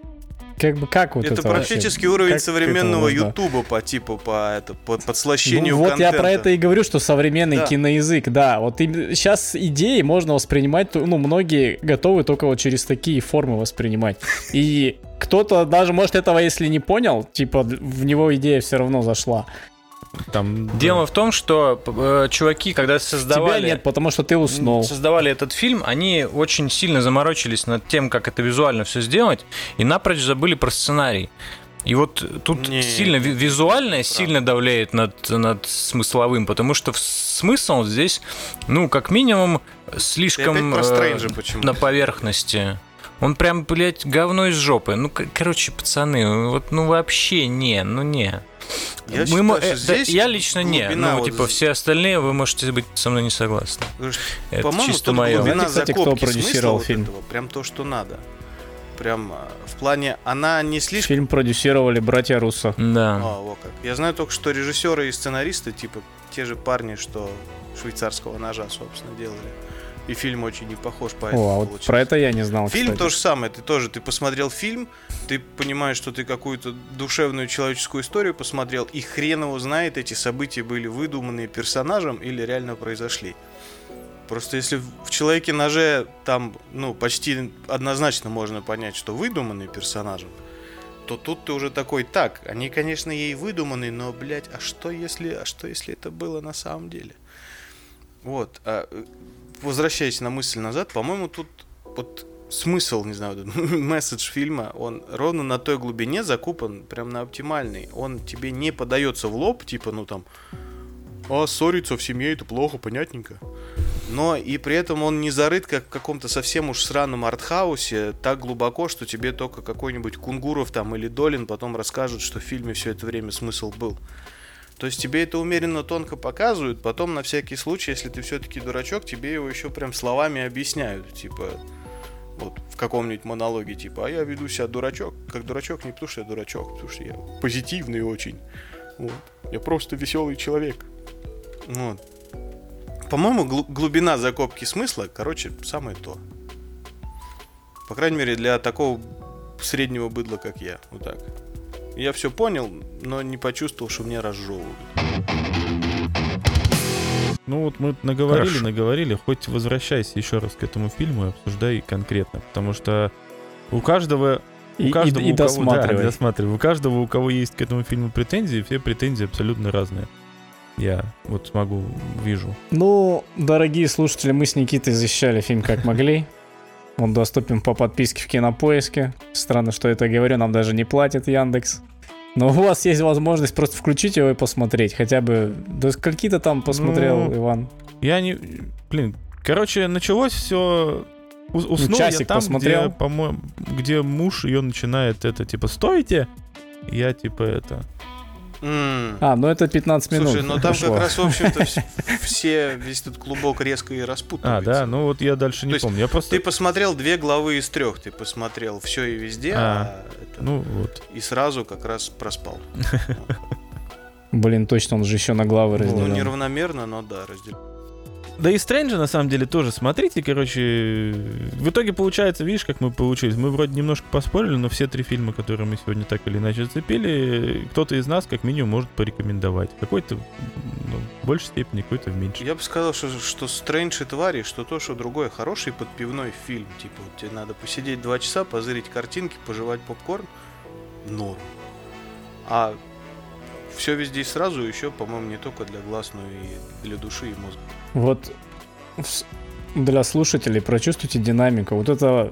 как бы как вот это практически вообще? Уровень как современного Ютуба по типу, по подслащению ну, вот контента. Вот я про это и говорю, что современный киноязык, да. Вот сейчас идеи можно воспринимать, ну, многие готовы только вот через такие формы воспринимать. И кто-то даже, может, этого если не понял, типа, в него идея все равно зашла. Там, дело в том, что чуваки, когда создавали... Тебя нет, потому что ты уснул. Создавали этот фильм, они очень сильно заморочились над тем, как это визуально все сделать, и напрочь забыли про сценарий. И вот тут сильно визуальное сильно давляет над смысловым, потому что смысл здесь, ну, как минимум, слишком на поверхности. Он прям, блядь, говно из жопы. Ну, короче, пацаны, вот, ну, вообще не. Я считаю, здесь я лично не. Ну, вот типа, все остальные, вы можете быть со мной не согласны. По-моему, чисто моё. Глубина закопки смысла вот этого, прям то, что надо. Прям в плане, она не слишком... Фильм продюсировали братья Руссо. Да. О, вот как. Я знаю только, что режиссеры и сценаристы, типа, те же парни, что «Швейцарского ножа», собственно, делали. И фильм очень не похож, поэтому а вот про это я не знал. Фильм, кстати, то же самое. Ты посмотрел фильм, ты понимаешь, что ты какую-то душевную человеческую историю посмотрел, и хрен его знает, эти события были выдуманы персонажем или реально произошли. Просто если в «Человеке-ноже» там, ну, почти однозначно можно понять, что выдуманы персонажем, то тут ты уже такой, так, они, конечно, ей выдуманы, но, блядь, а что если это было на самом деле? Вот, возвращаясь на мысль назад, по-моему, тут вот смысл, не знаю, месседж фильма, он ровно на той глубине закупан, прям на оптимальный. Он тебе не подается в лоб, типа, ну там, ссориться в семье, это плохо, понятненько. Но и при этом он не зарыт, как в каком-то совсем уж сраном артхаусе, так глубоко, что тебе только какой-нибудь Кунгуров там или Долин потом расскажут, что в фильме все это время смысл был. То есть тебе это умеренно тонко показывают, потом на всякий случай, если ты все-таки дурачок, тебе его еще прям словами объясняют, типа, вот в каком-нибудь монологе, типа, а я веду себя дурачок, как дурачок не потому что я дурачок, потому что я позитивный очень, вот, я просто веселый человек, вот. По-моему, глубина закопки смысла, короче, самое то. По крайней мере, для такого среднего быдла, как я, вот так. Я все понял, но не почувствовал, что мне разжевывают. Ну вот мы наговорили, хоть возвращайся еще раз к этому фильму и обсуждай конкретно, потому что у кого есть к этому фильму претензии, все претензии абсолютно разные. Я вот вижу. Ну, дорогие слушатели, мы с Никитой защищали фильм как могли. Он доступен по подписке в Кинопоиске. Странно, что это говорю, нам даже не платит Яндекс. Но у вас есть возможность просто включить его и посмотреть. Хотя бы до скольки-то там посмотрел, Иван? Я не... Короче, началось все... Уснул часик я там, посмотрел. Где, по-моему, где муж ее начинает это, типа, стойте! Я, типа, это... это 15 минут. Слушай, ну там как раз, в общем-то, весь этот клубок резко и распутывается. Ну вот я дальше не помню. Ты посмотрел 2 главы из 3. Ты посмотрел «Все и везде», и сразу как раз проспал. Блин, точно, он же еще на главы разделил. Ну, неравномерно, но да, разделил. Да и Стрэнджа, на самом деле, тоже смотрите, короче. В итоге получается, видишь, как мы получились. Мы вроде немножко поспорили, но все 3 фильма, которые мы сегодня так или иначе зацепили, кто-то из нас, как минимум, может порекомендовать. Какой-то в большей степени, какой-то в меньшей. Я бы сказал, что Стрэндж и твари, что то, что другое. Хороший подпивной фильм. Типа, тебе надо посидеть 2 часа, позырить картинки, пожевать попкорн. Норм. А все везде и сразу еще, по-моему, не только для глаз, но и для души и мозга. Вот для слушателей прочувствуйте динамику. Вот это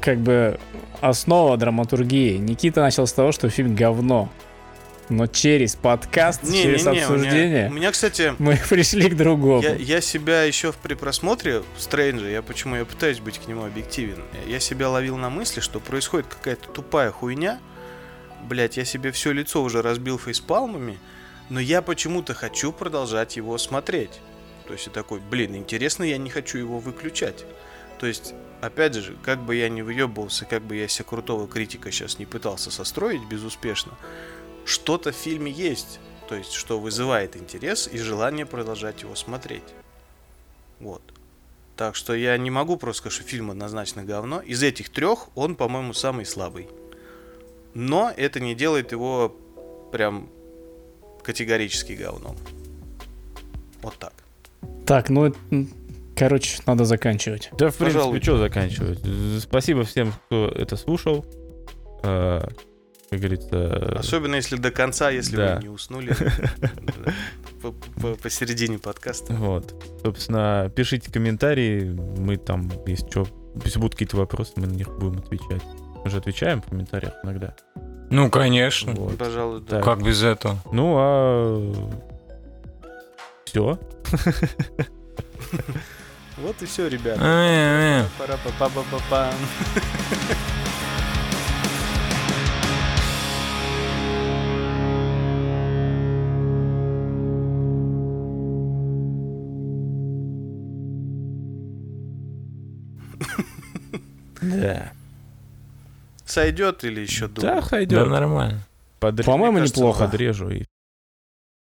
как бы основа драматургии. Никита начал с того, что фильм говно. Но через подкаст, обсуждение... У меня, кстати... Мы пришли к другому. Я себя еще при просмотре Стрэнджа, я пытаюсь быть к нему объективен, я себя ловил на мысли, что происходит какая-то тупая хуйня. Блять, я себе все лицо уже разбил фейспалмами, но я почему-то хочу продолжать его смотреть. То есть я такой, интересно, я не хочу его выключать. То есть, опять же, как бы я не выебывался, как бы я себе крутого критика сейчас не пытался состроить безуспешно, что-то в фильме есть, то есть что вызывает интерес и желание продолжать его смотреть. Вот. Так что я не могу просто сказать, что фильм однозначно говно. Из этих трех он, по-моему, самый слабый. Но это не делает его прям категорически говном. Вот так. Так, надо заканчивать. Да, в принципе, что заканчивать? Спасибо всем, кто это слушал. Как говорится... Особенно если до конца, если вы не уснули посередине подкаста. Вот. Собственно, пишите комментарии. Мы там, если будут какие-то вопросы, мы на них будем отвечать. Мы же отвечаем в комментариях иногда. Ну, конечно. Вот. Пожалуй, да. Как без этого? Ну, все. Вот и все, ребята. Пора па-па-па-па-пам. Да. Сойдет или еще думать? Да, сойдет. Да, нормально. По-моему, неплохо. Подрежу и